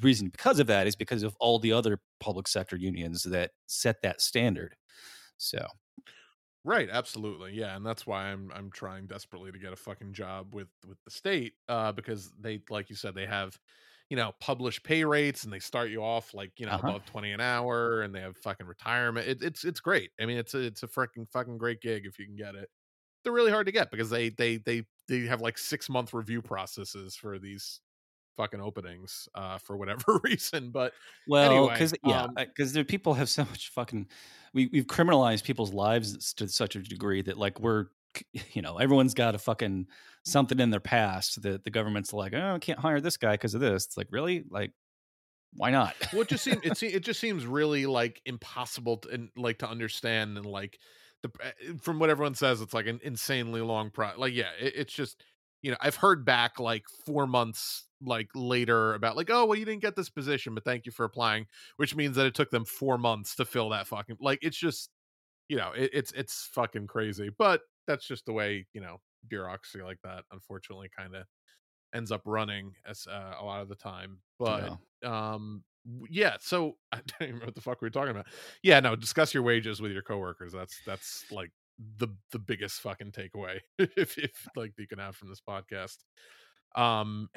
reason because of that is because of all the other public sector unions that set that standard, so... Right, absolutely, yeah, and that's why I'm trying desperately to get a fucking job with the state, because they, like you said, they have, published pay rates, and they start you off like above $20 an hour, and they have fucking retirement. It's great. I mean, it's a freaking fucking great gig if you can get it. They're really hard to get because they have like 6-month review processes for these fucking openings for whatever reason. But because the people have so much fucking we've criminalized people's lives to such a degree that like we're everyone's got a fucking something in their past that the government's like, oh, I can't hire this guy because of this. It's like, really? Like, why not? Well, it just seems really like impossible to understand, and like from what everyone says, it's like an insanely long it's just I've heard back like 4 months like later about like, oh, well, you didn't get this position, but thank you for applying, which means that it took them 4 months to fill that fucking, like, it's just, it's fucking crazy, but that's just the way, bureaucracy like that, unfortunately, kind of ends up running as a lot of the time. But, so I don't even know what the fuck we were talking about. Yeah, no, discuss your wages with your coworkers. That's like the biggest fucking takeaway if like you can have from this podcast. Jen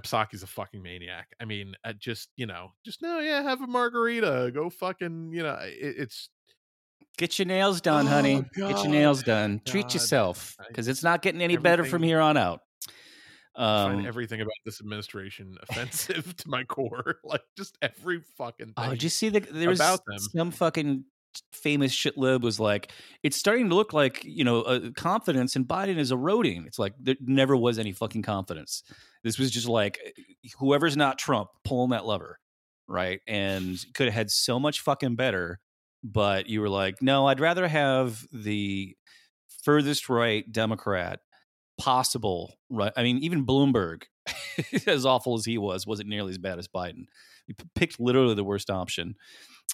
Psaki's a fucking maniac. I mean, have a margarita, go fucking, it's get your nails done, honey. God. Get your nails done. God. Treat yourself, because it's not getting any better from here on out. I find everything about this administration offensive to my core, like just every fucking thing. Oh, did you see there was some fucking famous shitlib was like, it's starting to look like confidence in Biden is eroding. It's like there never was any fucking confidence. This was just like whoever's not Trump pulling that lever, right? And could have had so much fucking better, but you were like, no, I'd rather have the furthest right Democrat possible, right? I mean, even Bloomberg, as awful as he was, wasn't nearly as bad as Biden. He picked literally the worst option.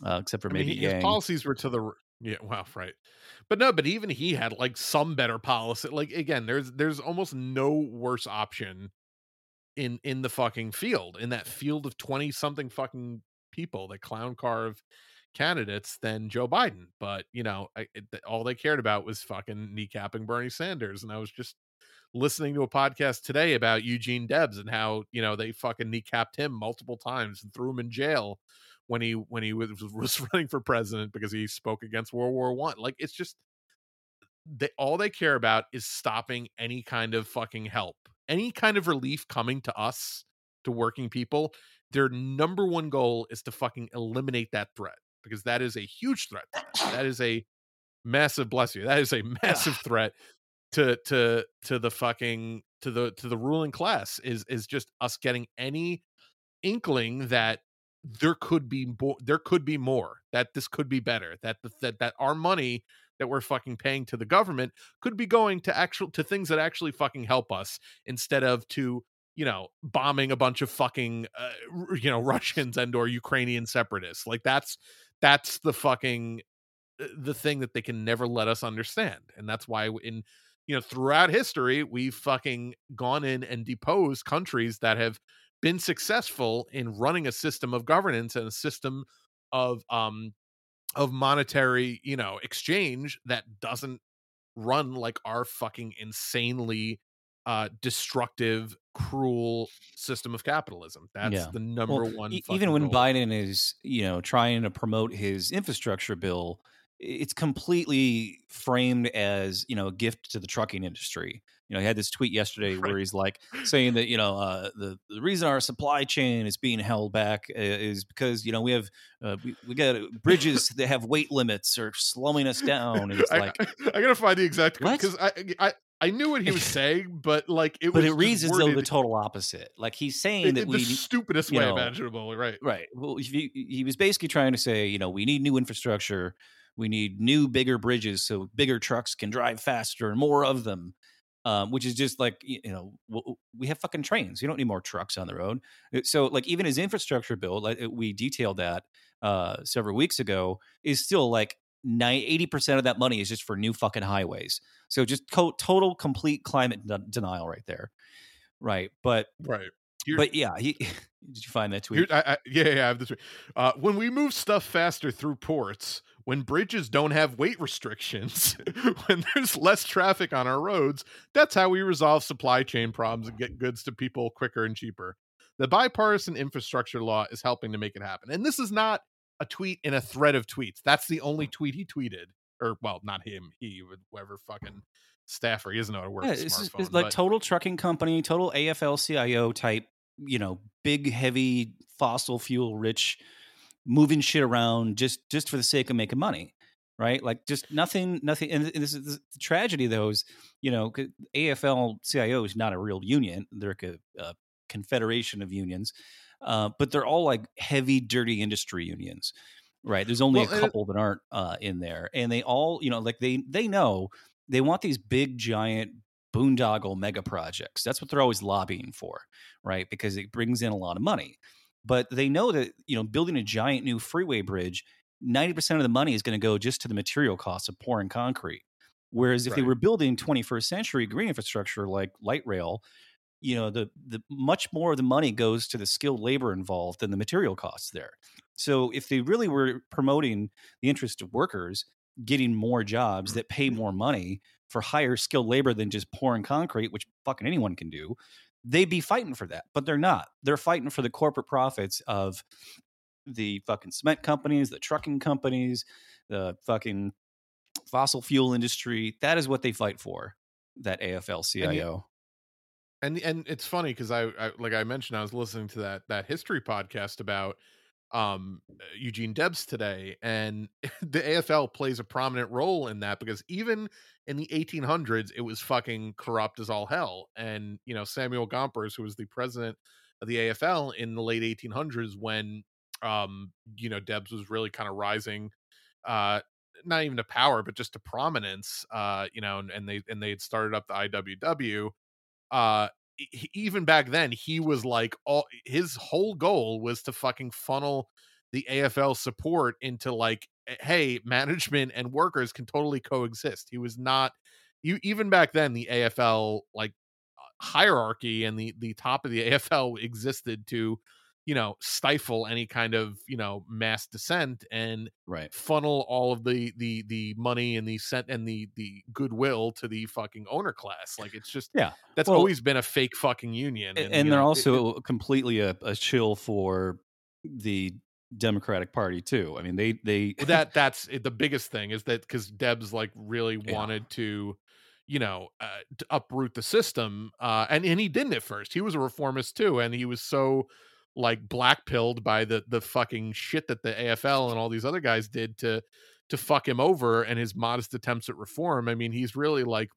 Except for maybe his policies were to the Yeah, wow, right. But no, but even he had like some better policy. Like again, there's almost no worse option in the fucking field, in that field of 20 something fucking people that clown carve candidates than Joe Biden. But you know, all they cared about was fucking kneecapping Bernie Sanders. And I was just listening to a podcast today about Eugene Debs and how, you know, they fucking kneecapped him multiple times and threw him in jail when he was running for president because he spoke against World War I. Like, it's just all they care about is stopping any kind of fucking help, any kind of relief coming to us, to working people. Their number one goal is to fucking eliminate that threat, because that is a huge threat. That is a massive, bless you, that is a massive threat to the fucking to the ruling class, is just us getting any inkling that there could be more, that this could be better, that our money that we're fucking paying to the government could be going to things that actually fucking help us, instead of to, you know, bombing a bunch of fucking you know, Russians and or Ukrainian separatists. Like, that's the fucking the thing that they can never let us understand. And that's why in, you know, throughout history, we've fucking gone in and deposed countries that have been successful in running a system of governance and a system of monetary, you know, exchange that doesn't run like our fucking insanely destructive, cruel system of capitalism. That's the number one. Even when Biden is, you know, trying to promote his infrastructure bill, it's completely framed as, you know, a gift to the trucking industry. You know, he had this tweet yesterday where he's like saying that, you know, the reason our supply chain is being held back is because, you know, we have we got bridges that have weight limits or slowing us down. And it's I gotta find the exact, because I knew what he was saying, but like it reads as though the total opposite. Like, he's saying that the stupidest way imaginable. Right. Well, he was basically trying to say, you know, we need new infrastructure. We need new, bigger bridges so bigger trucks can drive faster and more of them, which is just like, you know, we have fucking trains. You don't need more trucks on the road. So, like, even his infrastructure bill, like we detailed that several weeks ago, is still like 80% of that money is just for new fucking highways. So just total, complete climate denial right there. Right. Right. But yeah, did you find that tweet? I have the tweet. When we move stuff faster through ports, when bridges don't have weight restrictions, when there's less traffic on our roads, that's how we resolve supply chain problems and get goods to people quicker and cheaper. The bipartisan infrastructure law is helping to make it happen. And this is not a tweet in a thread of tweets. That's the only tweet he tweeted. Or, well, not him. He would, whoever fucking staffer. He doesn't know how to work a smartphone. It's like total trucking company, total AFL-CIO type, you know, big, heavy, fossil fuel rich, moving shit around just for the sake of making money, right? Like, just nothing. And this is the tragedy, though, is, you know, AFL-CIO is not a real union. They're a confederation of unions, but they're all like heavy, dirty industry unions, right? There's only a couple that aren't in there. And they all, you know, like they know they want these big, giant boondoggle mega projects. That's what they're always lobbying for, right? Because it brings in a lot of money. But they know that, you know, building a giant new freeway bridge, 90% of the money is going to go just to the material costs of pouring concrete. Whereas if they were building 21st century green infrastructure like light rail, you know, the much more of the money goes to the skilled labor involved than the material costs there. So if they really were promoting the interest of workers, getting more jobs that pay more money for higher skilled labor than just pouring concrete, which fucking anyone can do, they'd be fighting for that, but they're not. They're fighting for the corporate profits of the fucking cement companies, the trucking companies, the fucking fossil fuel industry. That is what they fight for, that AFL-CIO. And it's funny because I like I mentioned, I was listening to that history podcast about Eugene Debs today, and the AFL plays a prominent role in that, because even in the 1800s, it was fucking corrupt as all hell. And, you know, Samuel Gompers, who was the president of the AFL in the late 1800s, when, you know, Debs was really kind of rising, not even to power, but just to prominence, you know, and they had started up the IWW, even back then, he was like, his whole goal was to fucking funnel the AFL support into like, hey, management and workers can totally coexist. He was not, you even back then, the AFL like hierarchy and the top of the AFL existed to, you know, stifle any kind of, you know, mass dissent and funnel all of the money and the goodwill to the fucking owner class. Like, it's just, that's always been a fake fucking union. And they're also completely a shill for the Democratic Party too. I mean, they that's the biggest thing is that because Debs like really wanted to, you know, to uproot the system, and he didn't at first. He was a reformist too, and he was so like blackpilled by the fucking shit that the AFL and all these other guys did to fuck him over and his modest attempts at reform. I mean, he's really like,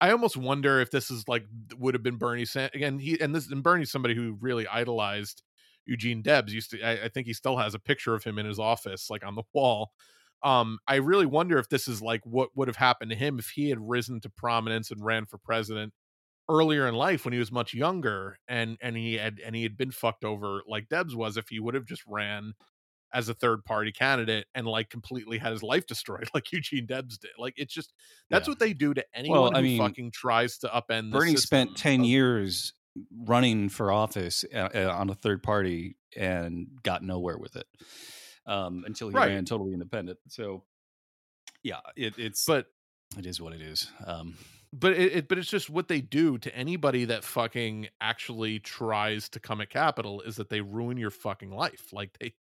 I almost wonder if this is like would have been Bernie again. And Bernie's somebody who really idolized Eugene Debs. Used to, I think he still has a picture of him in his office, like on the wall. I really wonder if this is like what would have happened to him if he had risen to prominence and ran for president earlier in life when he was much younger, and he had been fucked over like Debs was. If he would have just ran as a third party candidate and like completely had his life destroyed like Eugene Debs did. Like, it's just that's what they do to anyone who fucking tries to upend. Bernie spent 10 years running for office on a third party and got nowhere with it until he ran totally independent. So it is what it is. But it's just what they do to anybody that fucking actually tries to come at capital is that they ruin your fucking life. Like they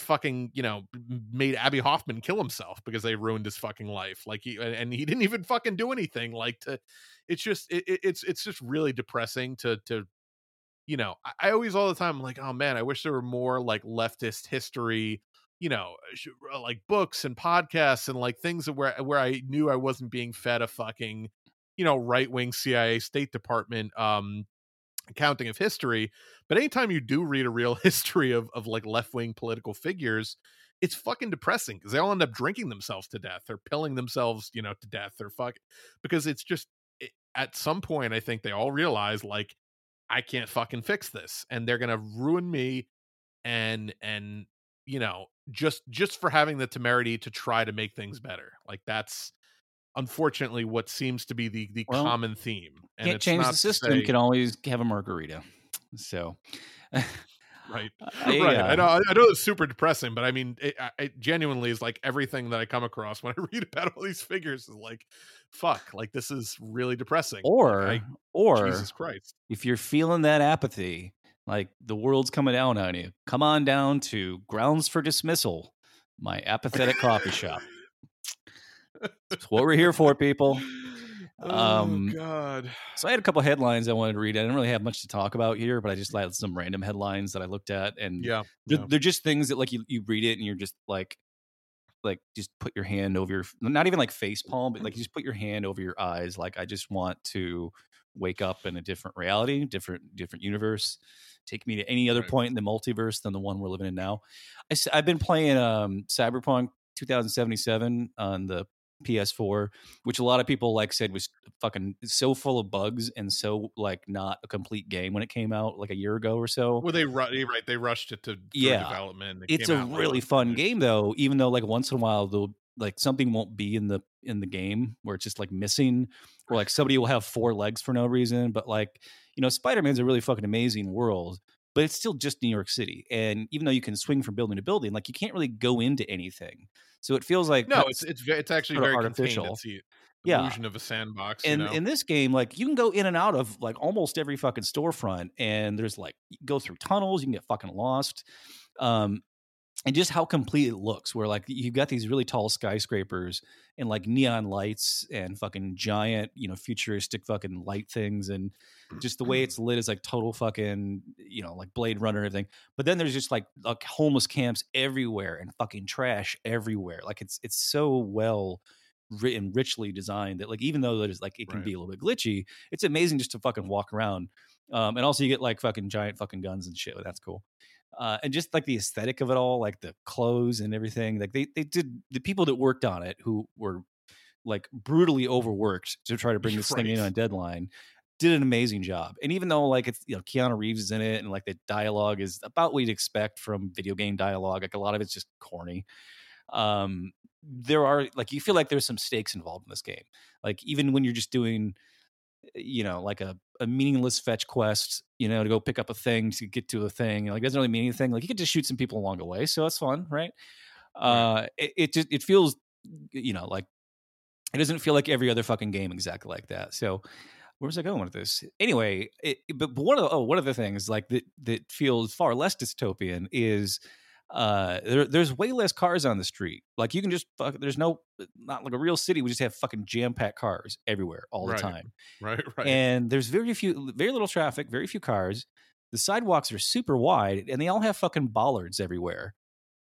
fucking, you know, made Abby Hoffman kill himself because they ruined his fucking life. Like he didn't even fucking do anything. Like it's just really depressing to, you know, I always all the time, I'm like, oh man, I wish there were more like leftist history, you know, like books and podcasts and like things where I knew I wasn't being fed a fucking, you know, right-wing CIA State Department accounting of history. But anytime you do read a real history of like left-wing political figures, it's fucking depressing because they all end up drinking themselves to death or pilling themselves, you know, to death or because it's just at some point, I think they all realize like, I can't fucking fix this and they're going to ruin me. And, you know, just for having the temerity to try to make things better. Like that's unfortunately what seems to be the common theme. And can't change the system, can always have a margarita. So I know it's super depressing, but I mean it genuinely is like everything that I come across when I read about all these figures is like, fuck, like this is really depressing. Or Jesus Christ, if you're feeling that apathy, like the world's coming down on you, come on down to Grounds for Dismissal, my apathetic coffee shop. That's what we're here for, people. God. So I had a couple headlines I wanted to read. I didn't really have much to talk about here, but I just had some random headlines that I looked at, and they're just things that like you read it and you're just like just put your hand over your, not even like face palm, but like you just put your hand over your eyes. Like I just want to wake up in a different reality, different universe. Take me to any other point in the multiverse than the one we're living in now. I've been playing Cyberpunk 2077 on the PS4, which a lot of people like said was fucking so full of bugs and so like not a complete game when it came out like a year ago or so. Well, they rushed it to development. It's a really fun game though, even though like once in a while they'll like something won't be in the game where it's just like missing, or like somebody will have four legs for no reason. But like, you know, Spider-Man's a really fucking amazing world, but it's still just New York City. And even though you can swing from building to building, like you can't really go into anything. So it feels like it's actually very artificial. Contained. It's the illusion of a sandbox. And you know, in this game, like you can go in and out of like almost every fucking storefront, and there's like you go through tunnels, you can get fucking lost. And just how complete it looks, where like you've got these really tall skyscrapers and like neon lights and fucking giant, you know, futuristic fucking light things. And just the way it's lit is like total fucking, you know, like Blade Runner and everything. But then there's just like homeless camps everywhere and fucking trash everywhere. Like it's so well written, richly designed that like, even though there's like, it can be a little bit glitchy, it's amazing just to fucking walk around. And also you get like fucking giant fucking guns and shit. That's cool. And just like the aesthetic of it all, like the clothes and everything, like they did, the people that worked on it who were like brutally overworked to try to bring this thing in on deadline, did an amazing job. And even though, like, it's, you know, Keanu Reeves is in it, and like the dialogue is about what you'd expect from video game dialogue, like a lot of it's just corny. There are, like, you feel like there's some stakes involved in this game. Like, even when you're just doing, you know, like a meaningless fetch quest, you know, to go pick up a thing to get to a thing, like, it doesn't really mean anything. Like, you could just shoot some people along the way, so that's fun, right? It feels, you know, like it doesn't feel like every other fucking game exactly like that. So where was I going with this? Anyway, but one of the things, like, that feels far less dystopian is there's way less cars on the street. Like, you can just there's no, not like a real city. We just have fucking jam-packed cars everywhere all the time. Right. And there's very little traffic, very few cars. The sidewalks are super wide, and they all have fucking bollards everywhere,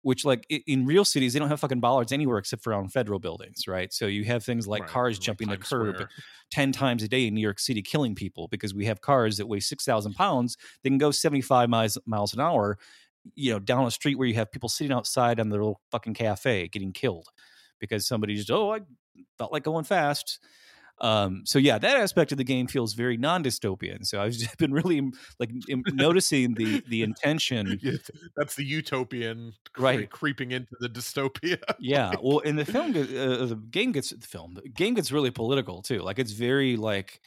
which, like, in real cities, they don't have fucking bollards anywhere except for on federal buildings, right? So you have things like cars jumping the curb 10 times a day in New York City, killing people, because we have cars that weigh 6,000 pounds. They can go 75 miles an hour, you know, down a street where you have people sitting outside on their little fucking cafe getting killed because somebody just, I felt like going fast. So yeah, that aspect of the game feels very non-dystopian. So I've just been really noticing the intention. Yeah, that's the utopian creeping into the dystopia. Yeah. Well, and the game gets really political too. Like, it's very like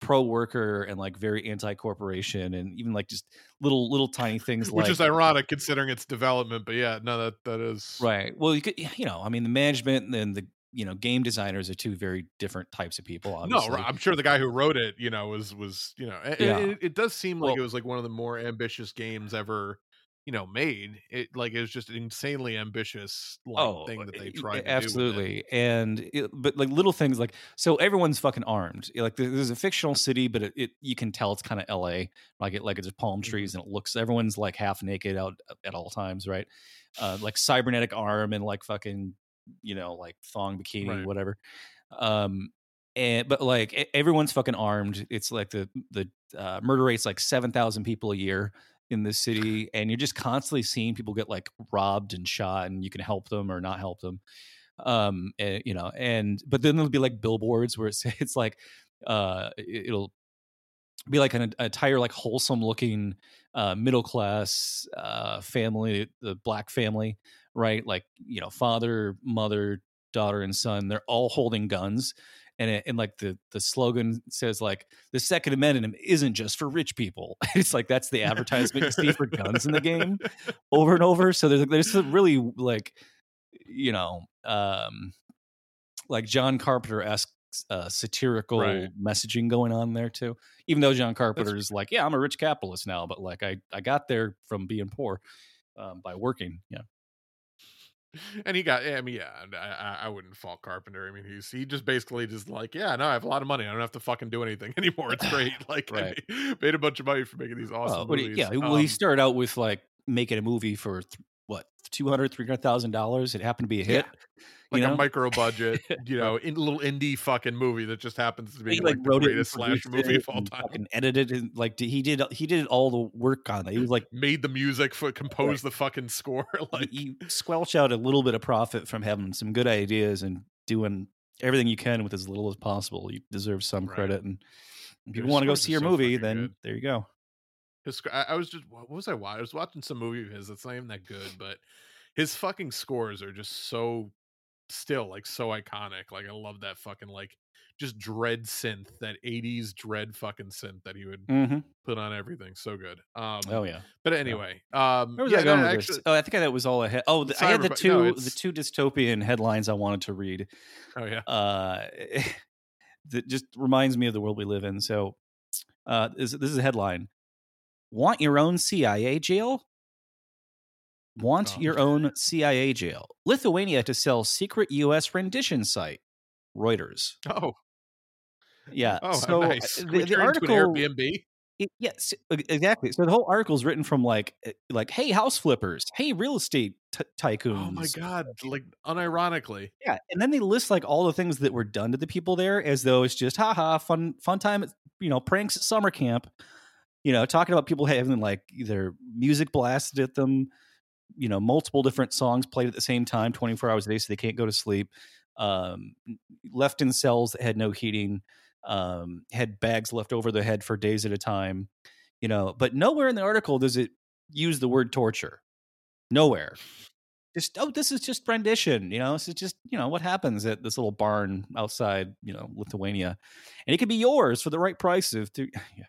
pro worker and like very anti-corporation, and even like just little tiny things, which is ironic considering its development. But yeah, no, that is right. Well, you could, you know, I mean, the management and the, you know, game designers are two very different types of people, obviously. No, I'm sure the guy who wrote it, you know, was you know, it does seem like it was like one of the more ambitious games ever, you know, made. It, like, it was just an insanely ambitious thing that they tried to do. And but like little things, like, so everyone's fucking armed. Like, there's a fictional city, but it you can tell it's kind of LA. It's palm trees, and it looks, everyone's like half naked out at all times, right? Like cybernetic arm and like fucking, you know, like thong bikini, whatever. But like everyone's fucking armed. It's like the murder rate's like 7,000 people a year in this city, and you're just constantly seeing people get like robbed and shot, and you can help them or not help them. You know, but then there'll be like billboards where it's like it'll be like an entire like wholesome looking middle class family, the black family, right? Like, you know, father, mother, daughter, and son, they're all holding guns. And like the slogan says, like, the Second Amendment isn't just for rich people. It's like, that's the advertisement you see for guns in the game over and over. So there's some really like, you know, like John Carpenter-esque satirical messaging going on there too. Even though John Carpenter is like, yeah, I'm a rich capitalist now, but like I got there from being poor by working. Yeah. And he got, I mean, yeah, I wouldn't fault Carpenter. I mean, he just basically just like, yeah, no, I have a lot of money. I don't have to fucking do anything anymore. It's great. Like, I made a bunch of money for making these awesome movies. Yeah, well, he started out with like making a movie for $200,000-$300,000. It happened to be a hit, like a micro budget, you know, in little indie fucking movie that just happens to be like the greatest slash movie of all time. And edited and like he did all the work on it. He was like made the music for, composed the fucking score. Like he squelched out a little bit of profit from having some good ideas and doing everything you can with as little as possible. You deserve some credit, and if you want to go see your movie, then there you go. I was watching some movie of his that's not even that good, but his fucking scores are just so iconic. Like I love that fucking like just dread synth, that 80s dread fucking synth that he would put on everything. So good. But anyway, I think that was all I had. I had the two dystopian headlines I wanted to read. That just reminds me of the world we live in. So this is a headline. Want your own CIA jail? Your own CIA jail. Lithuania to sell secret U.S. rendition site. Reuters. Oh. Yeah. Oh, so nice. The article, Airbnb? Yes, exactly. So the whole article is written from like, hey, house flippers. Hey, real estate tycoons. Oh, my God. Like, unironically. Yeah. And then they list like all the things that were done to the people there as though it's just, haha, fun time, you know, pranks at summer camp. You know, talking about people having like either music blasted at them, you know, multiple different songs played at the same time, 24 hours a day, so they can't go to sleep. Left in cells that had no heating, had bags left over their head for days at a time, you know, but nowhere in the article does it use the word torture. Nowhere. Just, oh, this is just rendition, you know, this is just, you know, what happens at this little barn outside, you know, Lithuania, and it could be yours for the right price. If to, yeah.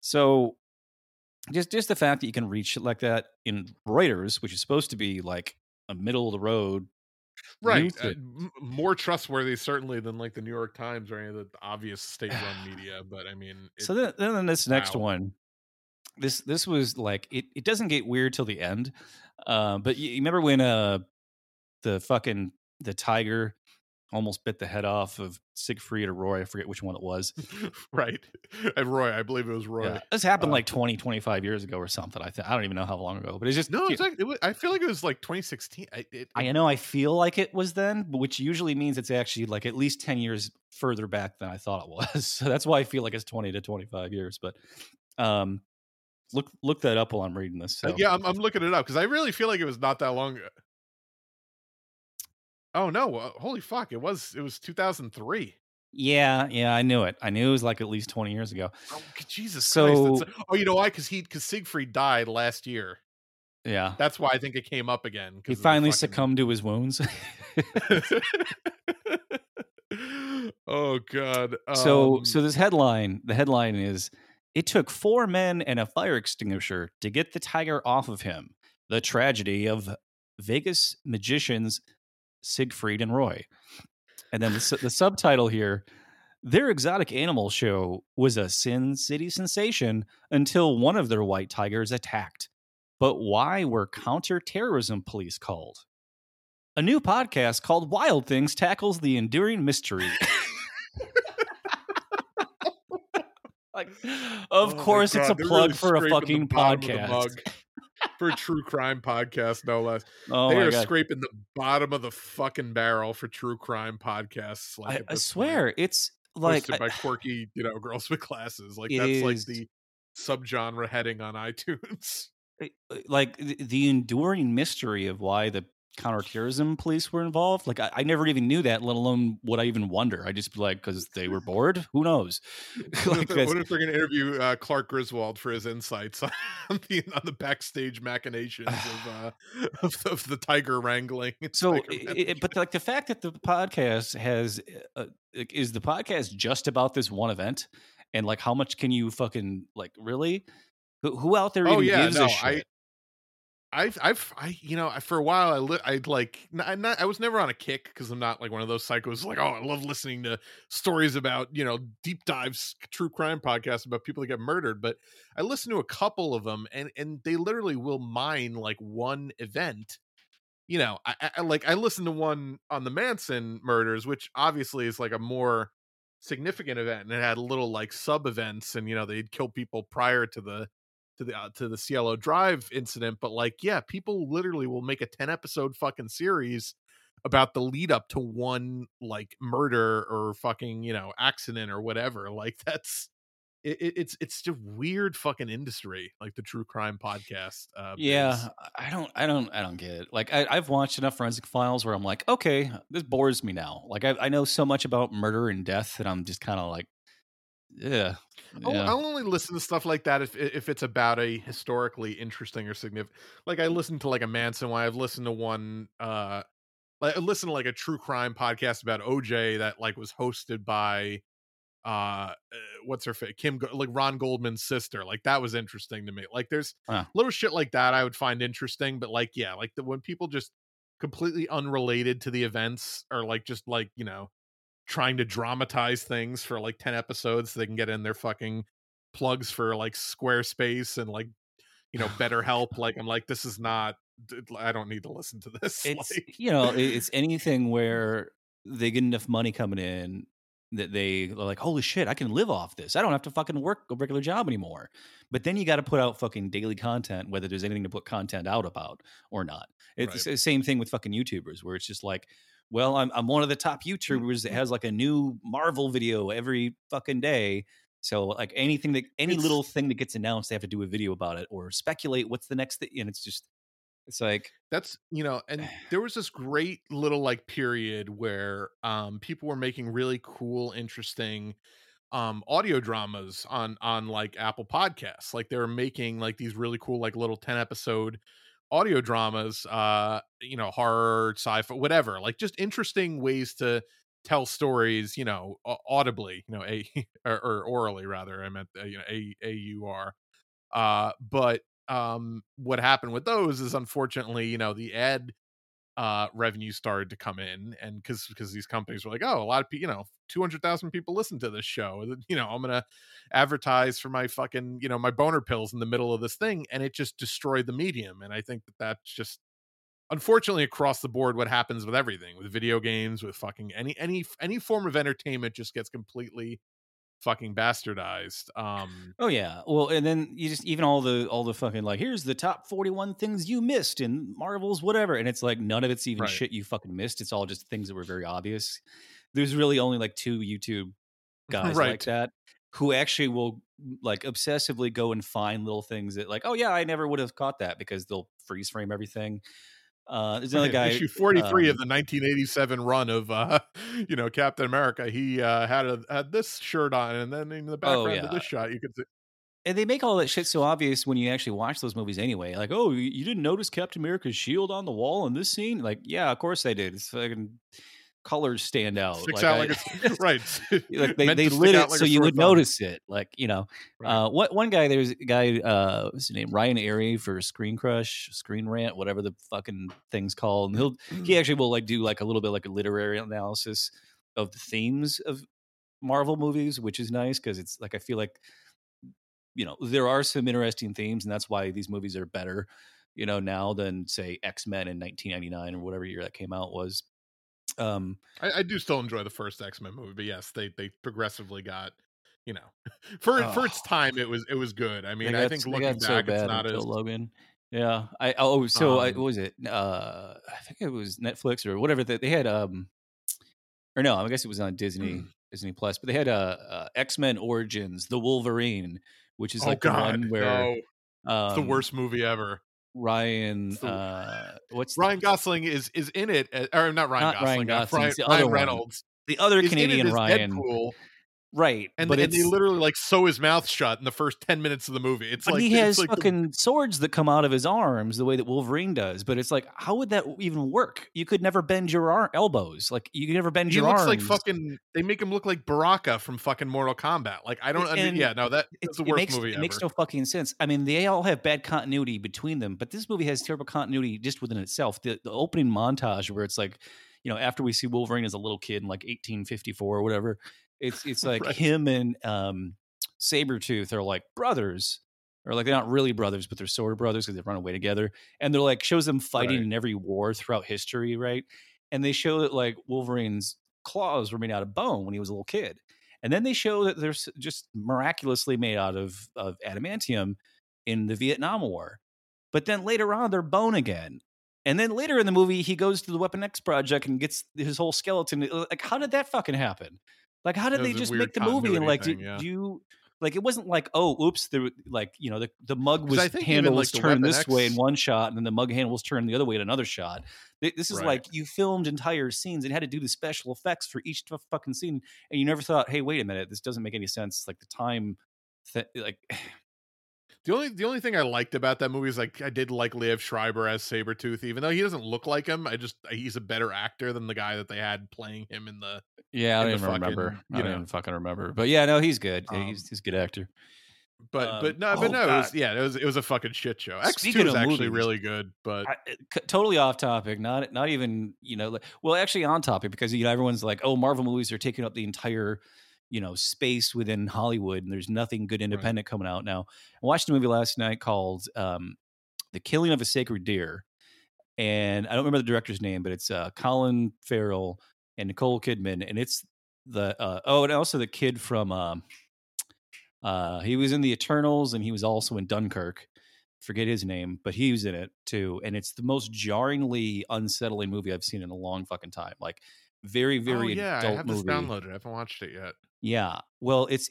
So just the fact that you can reach it like that in Reuters, which is supposed to be like a middle of the road. Right. More trustworthy, certainly, than like the New York Times or any of the obvious state-run media. But I mean. So then this next one, this was like, it doesn't get weird till the end. But you remember when the tiger almost bit the head off of Siegfried or Roy? I forget which one it was. Right. And Roy, I believe it was Roy. Yeah. This happened like 20, 25 years ago or something. I don't even know how long ago, but it's just. No, I feel like it was like 2016. I know. I feel like it was then, which usually means it's actually like at least 10 years further back than I thought it was. So that's why I feel like it's 20 to 25 years. But look that up while I'm reading this. So. Yeah, I'm looking it up because I really feel like it was not that long ago. Oh no! Holy fuck! It was 2003. Yeah, I knew it. I knew it was like at least 20 years ago. Oh, Jesus Christ! Oh, you know why? Because Siegfried died last year. Yeah, that's why I think it came up again. He finally succumbed to his wounds. Oh God! So this headline. The headline is: It took 4 men and a fire extinguisher to get the tiger off of him. The tragedy of Vegas magicians. Siegfried and Roy. And then the subtitle here, their exotic animal show was a Sin City sensation until one of their white tigers attacked. But why were counter-terrorism police called? A new podcast called Wild Things tackles the enduring mystery. Like, of course, it's a plug really for a fucking podcast. For a true crime podcast, no less. Oh, they are scraping the bottom of the fucking barrel for true crime podcasts. Like I swear, it's like by quirky, you know, girls with glasses. Like that's like the subgenre heading on iTunes. Like the enduring mystery of why the counterterrorism police were involved. Like I never even knew that, let alone would I even wonder. I just be like, because they were bored. Who knows? Like, what if they're going to interview Clark Griswold for his insights on the backstage machinations of the tiger wrangling? So, but like the fact that the podcast is the podcast just about this one event, and like how much can you fucking like really? Who out there even gives a shit? For a while I was never on a kick because I'm not like one of those psychos like, oh, I love listening to stories about, you know, deep dives, true crime podcasts about people that get murdered. But I listened to a couple of them and they literally will mine like one event. You know, I listened to one on the Manson murders, which obviously is like a more significant event. And it had little like sub events and, you know, they'd kill people prior to the Cielo Drive incident, but like, yeah, people literally will make a 10-episode fucking series about the lead up to one like murder or fucking, you know, accident or whatever. Like that's it's just weird fucking industry, like the true crime podcast. Yeah, I don't get it. Like I've watched enough Forensic Files where I'm like, okay, this bores me now. Like I know so much about murder and death that I'm just kind of like. Yeah. I'll only listen to stuff like that if it's about a historically interesting or significant. Like I listened to like a Manson one. I've listened to one. I listened to like a true crime podcast about OJ that like was hosted by what's her face, Kim, like Ron Goldman's sister. Like that was interesting to me. Like there's little shit like that I would find interesting, but like yeah, like when people just completely unrelated to the events or like just like, you know, trying to dramatize things for like 10 episodes so they can get in their fucking plugs for like Squarespace and like, you know, BetterHelp. Like I'm like, this is not, I don't need to listen to this. It's like, you know, it's anything where they get enough money coming in that they are like, holy shit, I can live off this. I don't have to fucking work a regular job anymore. But then you got to put out fucking daily content, whether there's anything to put content out about or not. It's the same thing with fucking YouTubers where it's just like, well, I'm one of the top YouTubers that has like a new Marvel video every fucking day. So like anything that little thing that gets announced, they have to do a video about it or speculate what's the next thing. And it's just, it's like, that's, you know, and there was this great little like period where people were making really cool, interesting audio dramas on like Apple Podcasts. Like they're making like these really cool, like little 10 episode audio dramas, you know, horror, sci-fi, whatever, like just interesting ways to tell stories, you know, audibly, you know, or orally rather. I meant, you know, AUR. But what happened with those is, unfortunately, you know, the ad revenue started to come in, and because these companies were like, oh, a lot of people, you know, 200,000 people listen to this show, you know, I'm gonna advertise for my fucking, you know, my boner pills in the middle of this thing, and it just destroyed the medium. And I think that that's just, unfortunately, across the board what happens with everything, with video games, with fucking any form of entertainment, just gets completely fucking bastardized. Oh yeah, well, and then you just, even all the fucking, like, here's the top 41 things you missed in Marvel's whatever, and it's like none of it's even right. Shit you fucking missed. It's all just things that were very obvious. There's really only like two YouTube guys right. like that, who actually will like obsessively go and find little things that, like, oh yeah, I never would have caught that, because they'll freeze frame everything. There's another guy, issue 43 of the 1987 run of you know, Captain America. He had this shirt on, and then in the background of this shot you could see. And they make all that shit so obvious when you actually watch those movies anyway. Like, oh, you didn't notice Captain America's shield on the wall in this scene? Like, yeah, of course they did. It's fucking colors stand out. They lit it so you would notice it. Like, you know, right. What one guy, there's a guy, what's his name? Ryan Airy for Screen Crush, Screen Rant, whatever the fucking thing's called. And he actually will like do like a little bit like a literary analysis of the themes of Marvel movies, which is nice, because it's like, I feel like, you know, there are some interesting themes, and that's why these movies are better, you know, now than say X-Men in 1999 or whatever year that came out was. I do still enjoy the first X-Men movie, but yes, they progressively got, you know, for its time it was good. I mean, I think looking back, so it's not as Logan. Yeah, what was it? I think it was Netflix or whatever that they had. Or no, I guess it was on Disney Plus, but they had X-Men Origins: The Wolverine, which is it's the worst movie ever. Ryan Gosling is in it, or not Ryan Reynolds, the other Canadian Ryan, Deadpool, right? But they literally like sew his mouth shut in the first 10 minutes of the movie. It's like he has like fucking swords that come out of his arms the way that Wolverine does. But it's like, how would that even work? You could never bend your elbows. Like, you could never bend your arms. He looks like fucking. They make him look like Baraka from fucking Mortal Kombat. Like, I don't. That's the worst movie ever. It makes no fucking sense. I mean, they all have bad continuity between them, but this movie has terrible continuity just within itself. The opening montage where it's like, you know, after we see Wolverine as a little kid in like 1854 or whatever. It's like right. Him and Sabretooth are like brothers, or like they're not really brothers, but they're sort of brothers because they run away together. And they're like, shows them fighting right. in every war throughout history, right? And they show that like Wolverine's claws were made out of bone when he was a little kid. And then they show that they're just miraculously made out of adamantium in the Vietnam War. But then later on, they're bone again. And then later in the movie, he goes to the Weapon X project and gets his whole skeleton. Like, how did that fucking happen? Like, how did they just make the movie? And like, do you like, it wasn't like, oh, oops, there, like, you know, the mug was handle was turned this way in one shot, and then the mug handle was turned the other way in another shot. This is like, you filmed entire scenes and had to do the special effects for each fucking scene, and you never thought, hey, wait a minute, this doesn't make any sense. Like the time, like. The only thing I liked about that movie is like, I did like Liev Schreiber as Sabretooth, even though he doesn't look like him. He's a better actor than the guy that they had playing him in the. Yeah, I don't even remember. I don't even fucking remember. But yeah, no, he's good. He's a good actor. It was a fucking shit show. X2 is actually really good, but totally off topic. Not even, you know. Well, actually on topic, because you know everyone's like, oh, Marvel movies are taking up the entire, you know, space within Hollywood, and there's nothing good independent coming out now. I watched a movie last night called The Killing of a Sacred Deer, and I don't remember the director's name, but it's Colin Farrell and Nicole Kidman, and it's the and also the kid from he was in The Eternals, and he was also in Dunkirk. Forget his name, but he was in it too, and it's the most jarringly unsettling movie I've seen in a long fucking time. Like, very, very adult movie. I have this downloaded. I haven't watched it yet. Yeah. Well, it's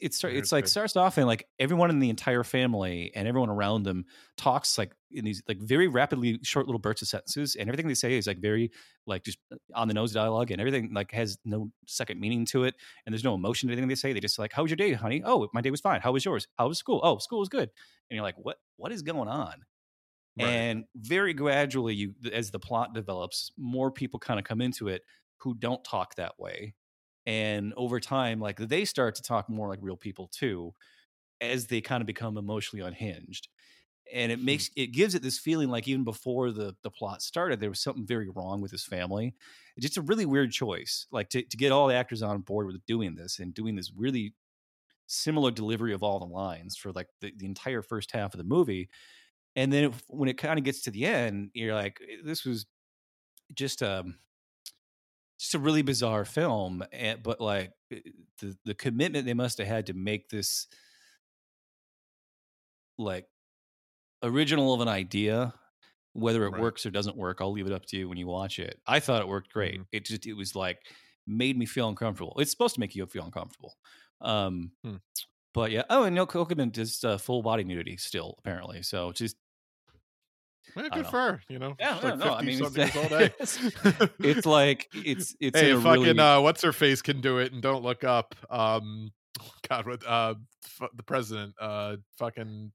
like starts off and like everyone in the entire family and everyone around them talks like in these like very rapidly short little bursts of sentences, and everything they say is like very like just on the nose dialogue, and everything like has no second meaning to it, and there's no emotion to anything they say. They just like, "How was your day, honey?" "Oh, my day was fine." "How was yours?" "How was school?" "Oh, school was good." And you're like, what is going on? Right. And very gradually, you as the plot develops, more people kind of come into it who don't talk that way. And over time, like they start to talk more like real people too, as they kind of become emotionally unhinged. And it makes, it gives it this feeling like even before the plot started, there was something very wrong with his family. It's just a really weird choice, like to get all the actors on board with doing this and doing this really similar delivery of all the lines for like the entire first half of the movie. And then when it kind of gets to the end, you're like, this was just a really bizarre film, but like the commitment they must have had to make this like original of an idea, whether it right. works or doesn't work, I'll leave it up to you when you watch it. I thought it worked great. Mm-hmm. It was like made me feel uncomfortable. It's supposed to make you feel uncomfortable. But yeah. Oh, and Nicole Kidman does full body nudity still apparently. So just, well, good for her, you know. Yeah, like no, I mean, it's, all day. It's like it's hey, fucking really... what's her face can do it and don't look up. God, what the president, fucking,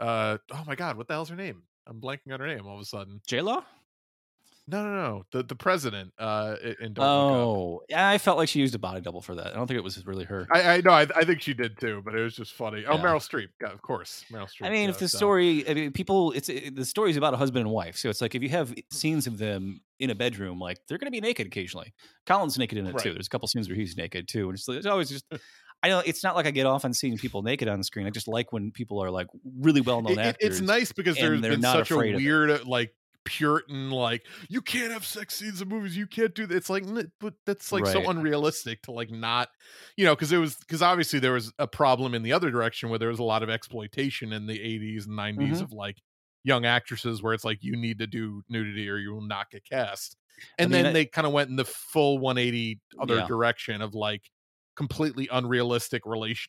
oh my God, what the hell's her name? I'm blanking on her name all of a sudden. J-Lo? No, the president. In Don't Look Up. Yeah, I felt like she used a body double for that. I don't think it was really her. I know. I think she did too, but it was just funny. Oh, yeah. Meryl Streep, yeah, of course. Meryl Streep. I mean, if the story, I mean, people, the story's about a husband and wife, so it's like if you have scenes of them in a bedroom, like they're going to be naked occasionally. Colin's naked in it right. too. There's a couple scenes where he's naked too, and it's always just. I know it's not like I get off on seeing people naked on the screen. I just like when people are like really well known actors. It's nice because there's been such a weird like. Puritan, like you can't have sex scenes in movies, you can't do that. It's like, but that's like right. so unrealistic to like not, you know, because obviously there was a problem in the other direction where there was a lot of exploitation in the 80s and 90s mm-hmm. of like young actresses where it's like you need to do nudity or you will not get cast. And then they kind of went in the full 180 other yeah. direction of like completely unrealistic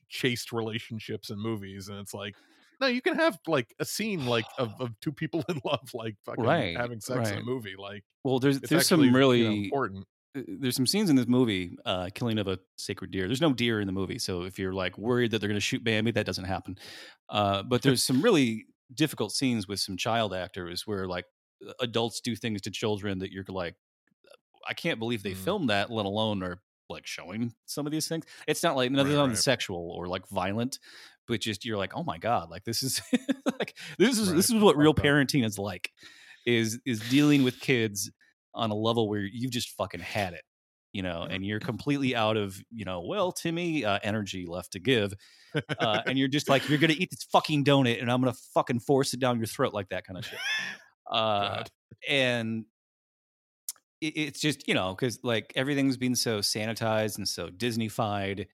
chaste relationships in movies, and it's like. No, you can have like a scene like of two people in love, like fucking right, having sex right. in a movie. Like, well, there's some really important. There's some scenes in this movie, Killing of a Sacred Deer. There's no deer in the movie, so if you're like worried that they're going to shoot Bambi, that doesn't happen. But there's some really difficult scenes with some child actors where like adults do things to children that you're like, I can't believe they filmed that, let alone are like showing some of these things. It's not like nothing on the sexual or like violent. But just you're like, oh my God, like this is like right. this is what real parenting is like, is dealing with kids on a level where you've just fucking had it, you know, and you're completely out of, you know, well, Timmy energy left to give, and you're just like, you're gonna eat this fucking donut, and I'm gonna fucking force it down your throat, like that kind of shit, and. It's just, you know, because like everything's been so sanitized and so Disney-fied.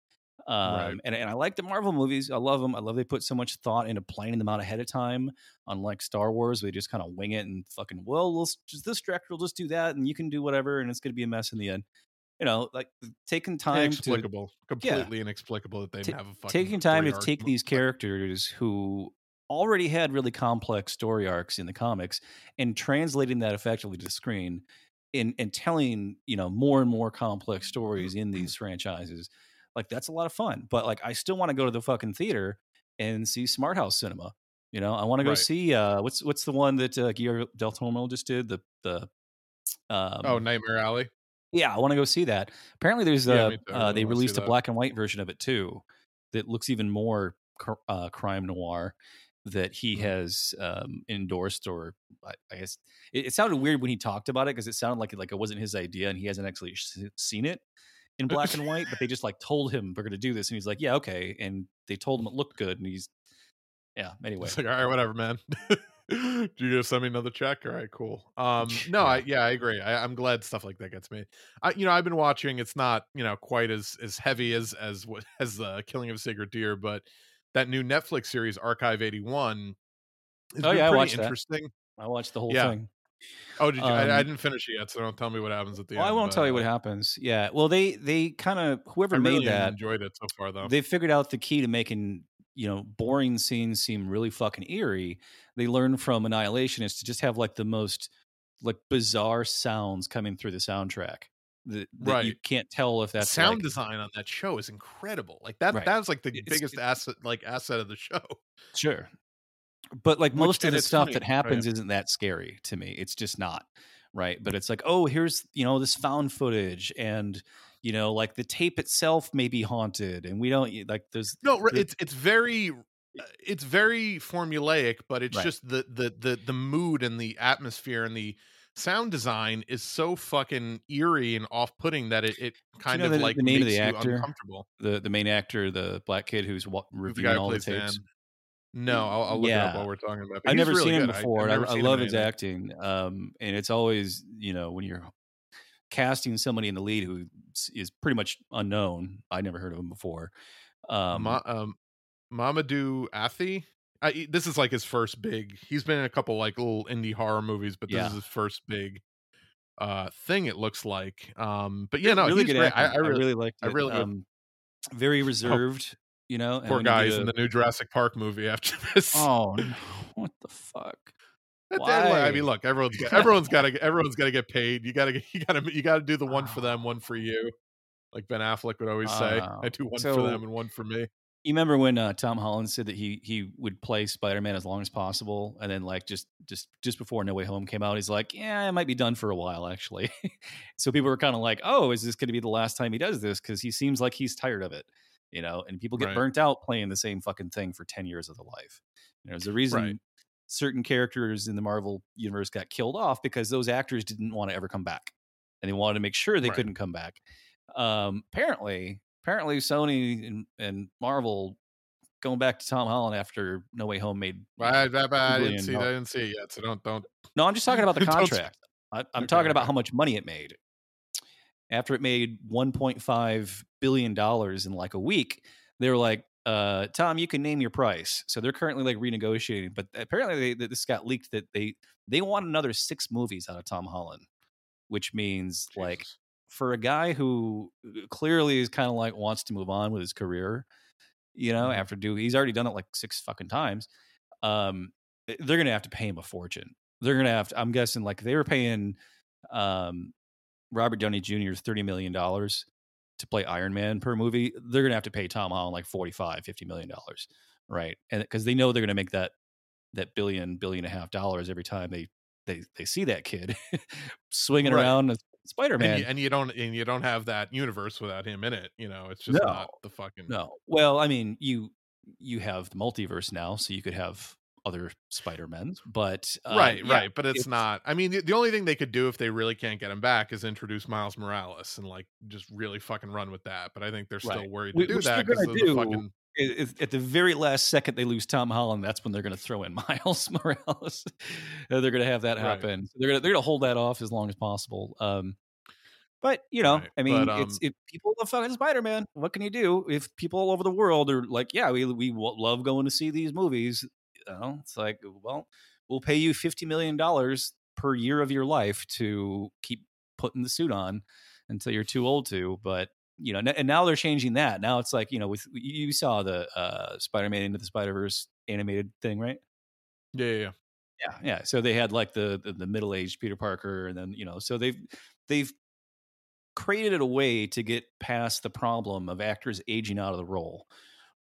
Right. And I like the Marvel movies. I love them. I love they put so much thought into planning them out ahead of time. Unlike Star Wars, they just kind of wing it and fucking, well, let's just this director will just do that and you can do whatever and it's going to be a mess in the end. You know, like taking time completely inexplicable that they have a fucking taking time to take these characters who already had really complex story arcs in the comics and translating that effectively to the screen and telling, you know, more and more complex stories in these franchises. Like, that's a lot of fun, but like, I still want to go to the fucking theater and see Smart House Cinema. You know, I want to go see, what's the one that Guillermo del Toro just did? Nightmare Alley. Yeah. I want to go see that. Apparently there's they released a black and white version of it too. That looks even more crime noir that he has endorsed, or I guess it sounded weird when he talked about it. Cause it sounded like it wasn't his idea and he hasn't actually seen it. In black and white, but they just like told him we're going to do this, and he's like, "Yeah, okay." And they told him it looked good, and he's, yeah. Anyway, it's like, all right, whatever, man. Do you just send me another check? All right, cool. No, I agree. I'm glad stuff like that gets made. You know, I've been watching. It's not, you know, quite as heavy as the Killing of a Sacred Deer, but that new Netflix series Archive 81. Oh yeah, I watched that. Interesting. I watched the whole thing. Oh, did you? I didn't finish it yet, so don't tell me what happens at the end. I won't tell you what happens. Yeah. Well, they kind of, whoever really made that, enjoyed it so far, though. They figured out the key to making, you know, boring scenes seem really fucking eerie. They learned from Annihilation is to just have like the most like bizarre sounds coming through the soundtrack. That you can't tell if that's sound like, design on that show is incredible. Like that, right. That was like the biggest asset of the show. Sure. But like most of the stuff that happens isn't that scary to me. It's just not, right? But it's like, oh, here's, you know, this found footage, and you know, like the tape itself may be haunted, and we don't like. There's no. It's very formulaic, but it's just the mood and the atmosphere and the sound design is so fucking eerie and off-putting that it kind of like the name makes of the actor, you uncomfortable. The main actor, the black kid who's reviewing all the tapes. No, I'll look it up while we're talking about it. I've never seen him before. I love his acting. And it's always, you know, when you're casting somebody in the lead who is pretty much unknown. I never heard of him before. Mamadou Athi. This is like his first big. He's been in a couple like little indie horror movies, but this is his first big thing. It looks like. But yeah, no, really he's great. I really liked it. Very reserved. Oh. You know, poor guy's in the new Jurassic Park movie after this. Oh, no. What the fuck? Why? I mean, look, everyone's got to get paid. You got to do the one for them, one for you. Like Ben Affleck would always say, I do one for them and one for me. You remember when Tom Holland said that he would play Spider-Man as long as possible, and then like just before No Way Home came out, he's like, yeah, it might be done for a while actually. So people were kind of like, oh, is this going to be the last time he does this? Because he seems like he's tired of it. You know, and people get burnt out playing the same fucking thing for 10 years of their life. You know, there's a reason certain characters in the Marvel universe got killed off because those actors didn't want to ever come back, and they wanted to make sure they couldn't come back. Apparently, Sony and Marvel going back to Tom Holland after No Way Home made. I didn't see it yet, so don't. No, I'm just talking about the contract. I'm talking about how much money it made. After it made $1.5 billion in like a week, they were like, Tom, you can name your price. So they're currently like renegotiating. But apparently this got leaked that they want another 6 movies out of Tom Holland, which means like for a guy who clearly is kind of like wants to move on with his career, you know, he's already done it like 6 fucking times. They're going to have to pay him a fortune. They're going to have to, I'm guessing like they were paying, Robert Downey Jr.'s $30 million to play Iron Man per movie. They're going to have to pay Tom Holland like $45-$50 million. Right. And because they know they're going to make that $1.5 billion every time they see that kid swinging around as Spider-Man. And you don't have that universe without him in it. You know, it's just not the fucking. No. Well, I mean, you have the multiverse now, so you could have other Spider-Men, but but it's not. I mean, the only thing they could do if they really can't get him back is introduce Miles Morales and like just really fucking run with that. But I think they're still worried to do that because at the very last second they lose Tom Holland, that's when they're going to throw in Miles Morales. They're going to have that happen. So they're going to hold that off as long as possible. But you know, I mean, people love fucking Spider-Man. What can you do if people all over the world are like, yeah, we love going to see these movies. It's like, well, we'll pay you $50 million per year of your life to keep putting the suit on until you're too old to. But, you know, and now they're changing that. Now it's like, you know, you saw the Spider-Man Into the Spider-Verse animated thing, right? Yeah. So they had like the middle-aged Peter Parker, and then, you know, so they've created a way to get past the problem of actors aging out of the role,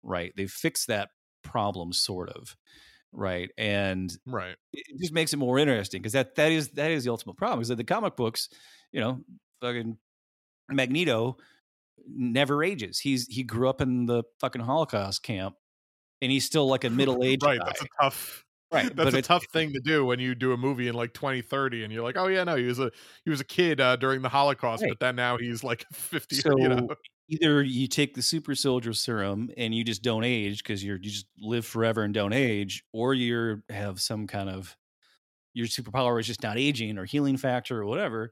right? They've fixed that problem, sort of. Right. And it just makes it more interesting because that is the ultimate problem is that the comic books, you know, fucking Magneto never ages. He grew up in the fucking Holocaust camp and he's still like a middle-aged guy. That's a tough tough thing to do when you do a movie in like 2030 and you're like, oh yeah, no, he was a kid during the Holocaust, but then now he's like 50, so, you know. Either you take the super soldier serum and you just don't age because you just live forever and don't age, or you have some kind of your superpower is just not aging or healing factor or whatever.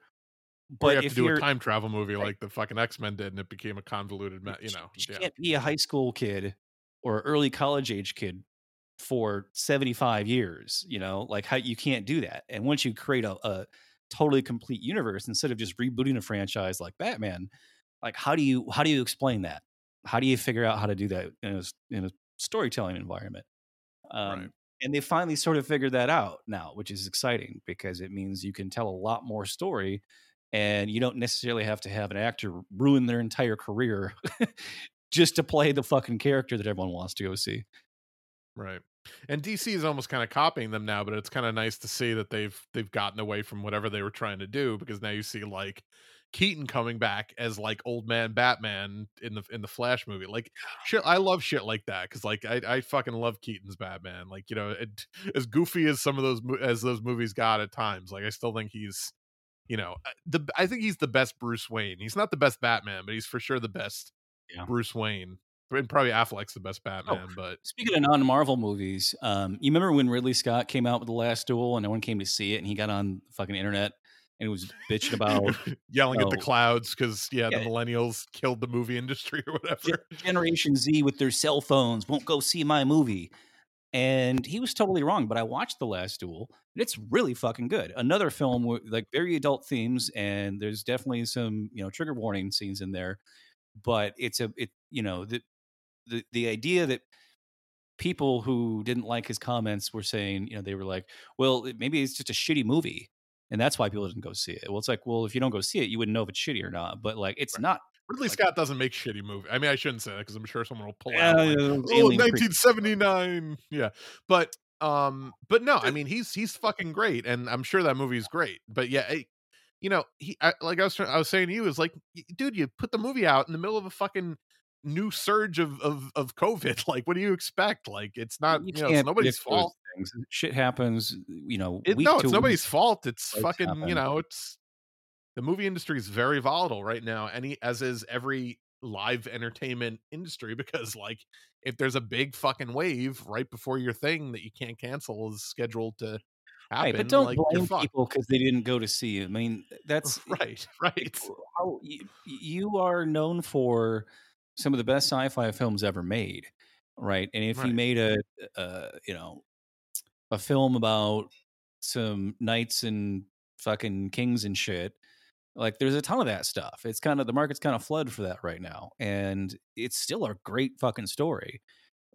But you have to do a time travel movie like the fucking X-Men did, and it became a convoluted, you know. You can't be a high school kid or early college age kid for 75 years, you know, like how you can't do that. And once you create a totally complete universe, instead of just rebooting a franchise like Batman, like how do you explain that? How do you figure out how to do that in a storytelling environment? Right. And they finally sort of figured that out now, which is exciting because it means you can tell a lot more story and you don't necessarily have to have an actor ruin their entire career just to play the fucking character that everyone wants to go see. Right. And DC is almost kind of copying them now, but it's kind of nice to see that they've gotten away from whatever they were trying to do, because now you see like Keaton coming back as like old man Batman in the Flash movie. Like shit, I love shit like that, because like I fucking love Keaton's Batman. Like, you know, it, as goofy as some of those movies got at times, like I still think he's, you know, I think he's the best Bruce Wayne. He's not the best Batman, but he's for sure the best Bruce Wayne. And probably Affleck's the best Batman. But speaking of non-Marvel movies, you remember when Ridley Scott came out with The Last Duel and no one came to see it, and he got on the fucking internet and was bitching about yelling at the clouds because the millennials killed the movie industry or whatever. Generation Z with their cell phones won't go see my movie. And he was totally wrong, but I watched The Last Duel and it's really fucking good. Another film with like very adult themes, and there's definitely some, you know, trigger warning scenes in there, but the idea that people who didn't like his comments were saying, you know, they were like, well, maybe it's just a shitty movie and that's why people didn't go see it. Well, it's like, well, if you don't go see it, you wouldn't know if it's shitty or not. But like, it's not. Ridley Scott doesn't make shitty movies. I mean, I shouldn't say that because I'm sure someone will pull out. Like, 1979. Yeah. But no, I mean, he's fucking great. And I'm sure that movie's great, but yeah, I was saying to you, is like, dude, you put the movie out in the middle of a fucking new surge of COVID. Like, what do you expect? Like, it's not, it's nobody's fault. Shit happens, you know. It's nobody's fault. It's fucking happen. You know, it's the movie industry is very volatile right now, as is every live entertainment industry, because like if there's a big fucking wave right before your thing that you can't cancel is scheduled to happen, right, but don't like, blame people because they didn't go to see you. I mean, that's right. How you are known for some of the best sci-fi films ever made, right? And if you made a film about some knights and fucking kings and shit, like there's a ton of that stuff. It's kind of, the market's kind of flooded for that right now, and it's still a great fucking story.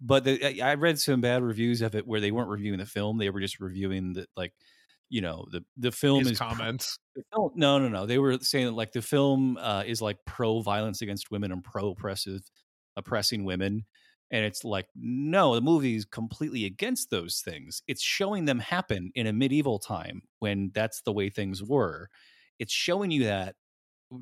But I read some bad reviews of it where they weren't reviewing the film; they were just reviewing the, like, you know, the film. His is comments. No. They were saying that, like, the film is like pro violence against women and pro oppressing women, and it's like, no, the movie is completely against those things. It's showing them happen in a medieval time when that's the way things were. It's showing you that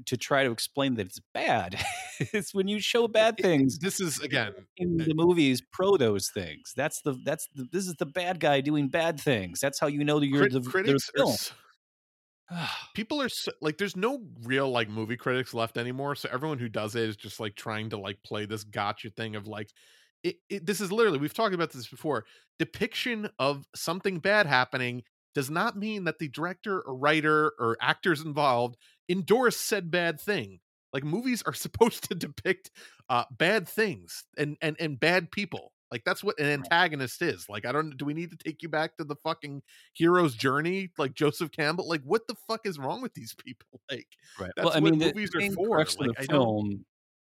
to try to explain that it's bad. It's when you show bad things. This is again in the movies pro those things. This is the bad guy doing bad things. That's how you know that you're the critics. People are so, like, there's no real like movie critics left anymore. So everyone who does it is just like trying to like play this gotcha thing of like, this is literally, we've talked about this before. Depiction of something bad happening does not mean that the director or writer or actors involved endorse said bad thing. Like, movies are supposed to depict bad things and bad people. Like, that's what an antagonist is. Like, do we need to take you back to the fucking hero's journey? Like Joseph Campbell, like what the fuck is wrong with these people? Like, that's what movies are for. Like,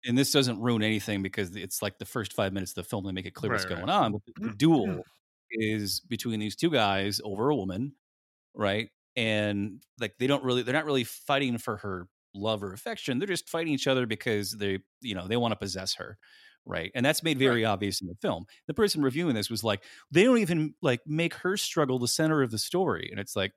and this doesn't ruin anything because it's like the first 5 minutes of the film, they make it clear what's going on. But the duel is between these two guys over a woman. Right. And like, they're not really fighting for her love or affection. They're just fighting each other because they want to possess her. Right. And that's made very obvious in the film. The person reviewing this was like, they don't even like make her struggle the center of the story. And it's like,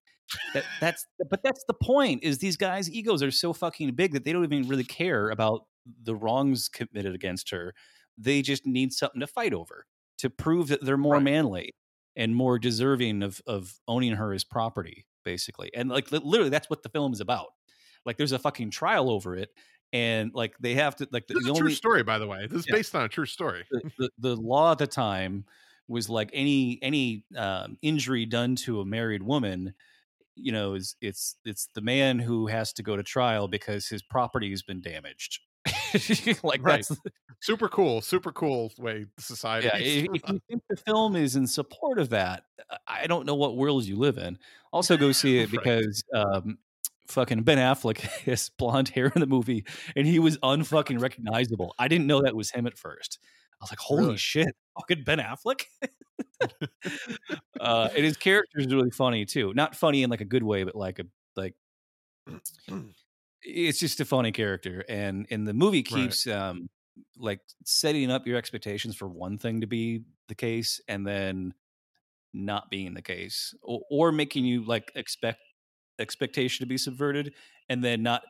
that's the point, is these guys' egos are so fucking big that they don't even really care about the wrongs committed against her. They just need something to fight over to prove that they're more manly and more deserving of owning her as property, basically. And like, literally, that's what the film is about. Like, there's a fucking trial over it, and like they have to, like, this is a true story, by the way. This is based on a true story. The law at the time was like any injury done to a married woman, you know, it's the man who has to go to trial because his property has been damaged. Like, right. That's super cool way society. Yeah, if you think the film is in support of that, I don't know what world you live in. Also, go see it because fucking Ben Affleck has blonde hair in the movie, and he was unfucking recognizable. I didn't know that was him at first. I was like, holy shit, fucking Ben Affleck. And his character is really funny too. Not funny in like a good way, but like it's just a funny character. And the movie keeps like setting up your expectations for one thing to be the case and then not being the case, or making you like expectation to be subverted and then not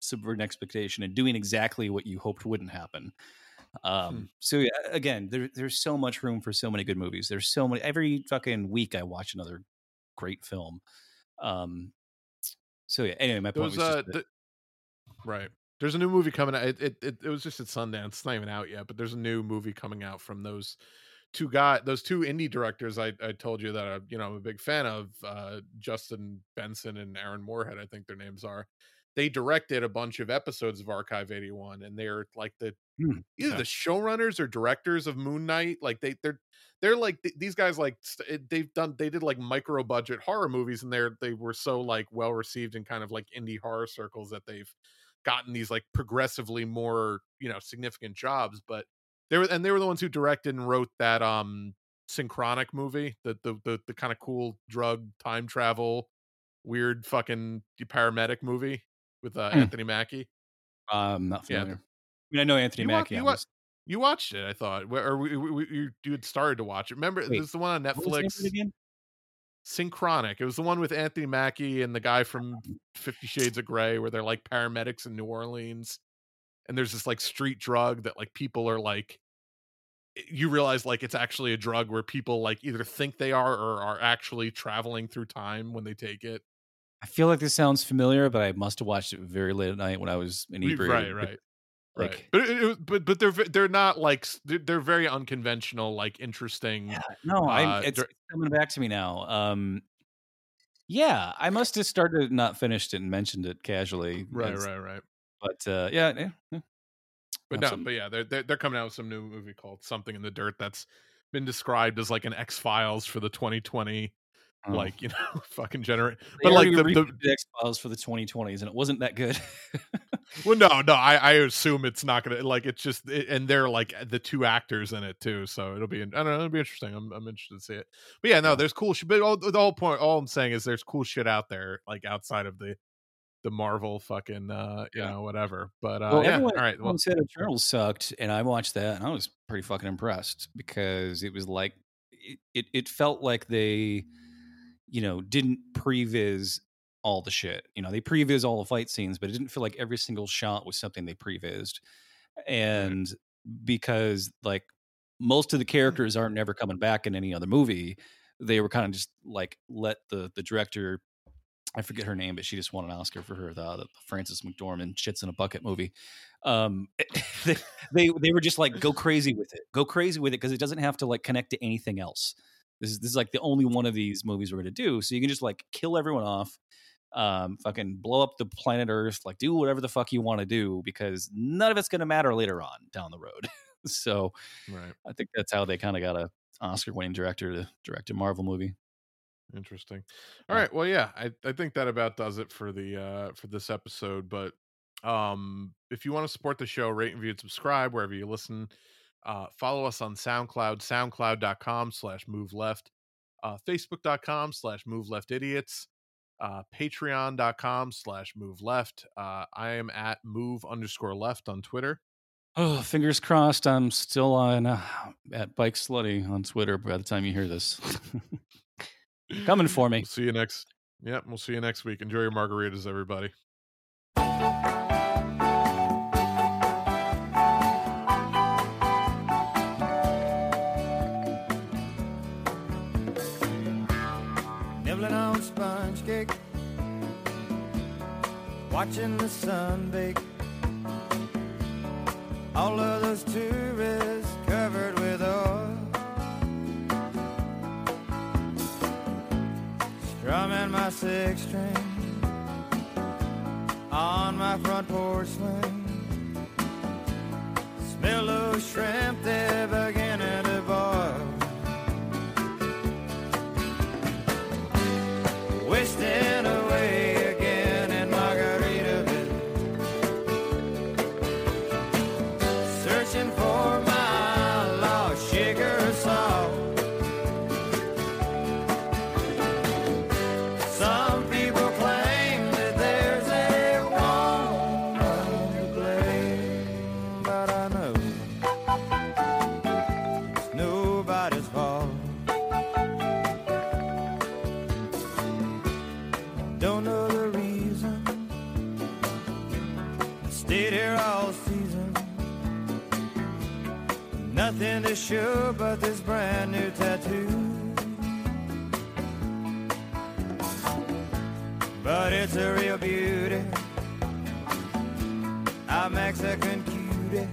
subvert an expectation and doing exactly what you hoped wouldn't happen. So yeah, again, there's so much room for so many good movies. There's so many, every fucking week I watch another great film. So yeah, anyway, my point was just right. There's a new movie coming out. It was just at Sundance. It's not even out yet, but there's a new movie coming out from those two indie directors I told you that I'm a big fan of, Justin Benson and Aaron Moorhead, I think their names are. They directed a bunch of episodes of Archive 81, and they're like either the showrunners or directors of Moon Knight. Like they're like these guys. Like they did like micro budget horror movies, and they were so like well received in kind of like indie horror circles that they've gotten these like progressively more significant jobs. But they were the ones who directed and wrote that Synchronic movie, the kind of cool drug time travel weird fucking paramedic movie with Anthony Mackie. I'm not familiar. Yeah. I mean, I know Anthony Mackie. You watched it, I thought. Or you had started to watch it. Remember, this is the one on Netflix. Synchronic. It was the one with Anthony Mackie and the guy from 50 Shades of Grey, where they're like paramedics in New Orleans. And there's this like street drug that like people are like, you realize like it's actually a drug where people like either think they are or are actually traveling through time when they take it. I feel like this sounds familiar, but I must have watched it very late at night when I was inebriated. Right. Like, right. But they're not like they're very unconventional, like interesting. Yeah, no, it's coming back to me now. Yeah, I must have started not finished it and mentioned it casually. Right. But yeah. But awesome. No, but yeah, they're coming out with some new movie called Something in the Dirt that's been described as like an X-Files for the 2020. Like fucking generate, but like the X-Files for the 2020s, and it wasn't that good. Well, no, I assume it's not gonna like. It's just, and they're like the two actors in it too, so it'll be. I don't know, it'll be interesting. I'm interested to see it. But yeah, no, there's cool shit. But all I'm saying is there's cool shit out there, like outside of the Marvel fucking whatever. But everyone, all right. Well, said Eternals sucked, and I watched that, and I was pretty fucking impressed because it was like it felt like they. Didn't previs all the shit. They previs all the fight scenes, but it didn't feel like every single shot was something they prevised. And because like most of the characters aren't never coming back in any other movie, they were kind of just like let the director, I forget her name, but she just won an Oscar for her, the Frances McDormand Shits in a Bucket movie. They were just like go crazy with it because it doesn't have to like connect to anything else. This is like the only one of these movies we're going to do. So you can just like kill everyone off, fucking blow up the planet Earth, like do whatever the fuck you want to do because none of it's going to matter later on down the road. So right. I think that's how they kind of got an Oscar-winning director to direct a Marvel movie. Interesting. All right. Well, yeah, I think that about does it for the for this episode. But if you want to support the show, rate and review and subscribe wherever you listen. Follow us on SoundCloud, soundcloud.com/moveleft, facebook.com/moveleft idiots, patreon.com/moveleft. I am at move_left on Twitter. Oh, fingers crossed. I'm still on at Bike Slutty on Twitter by the time you hear this. Coming for me. We'll see you next week. Enjoy your margaritas, everybody. Watching the sun bake. All of those tourists covered with oil. Strumming my six string on my front porch swing. yellow shrimp they're beginning to boil. Wasting away again in Margaritaville. Searching for my lost sugar salt. Nothing to show but this brand new tattoo. But it's a real beauty, a Mexican cutie.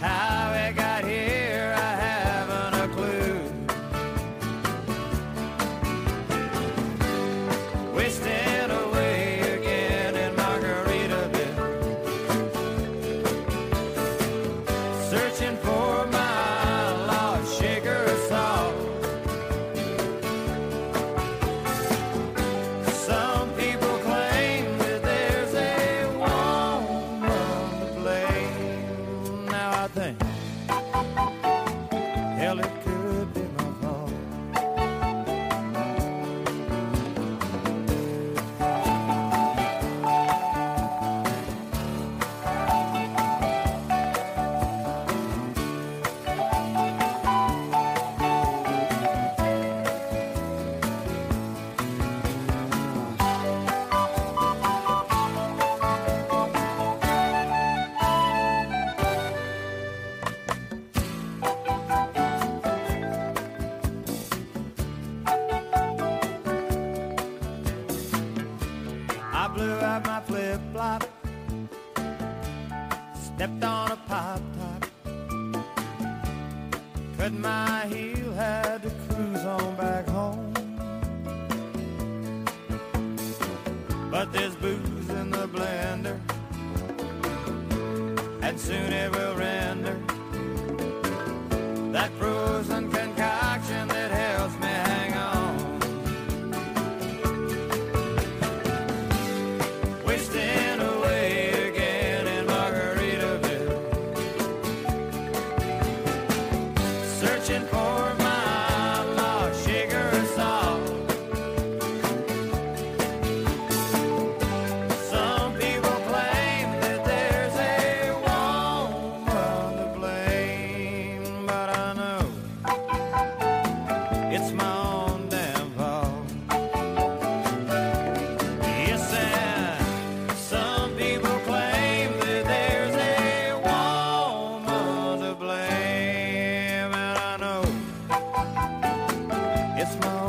How it got here, I haven't a clue. Wasting away it's my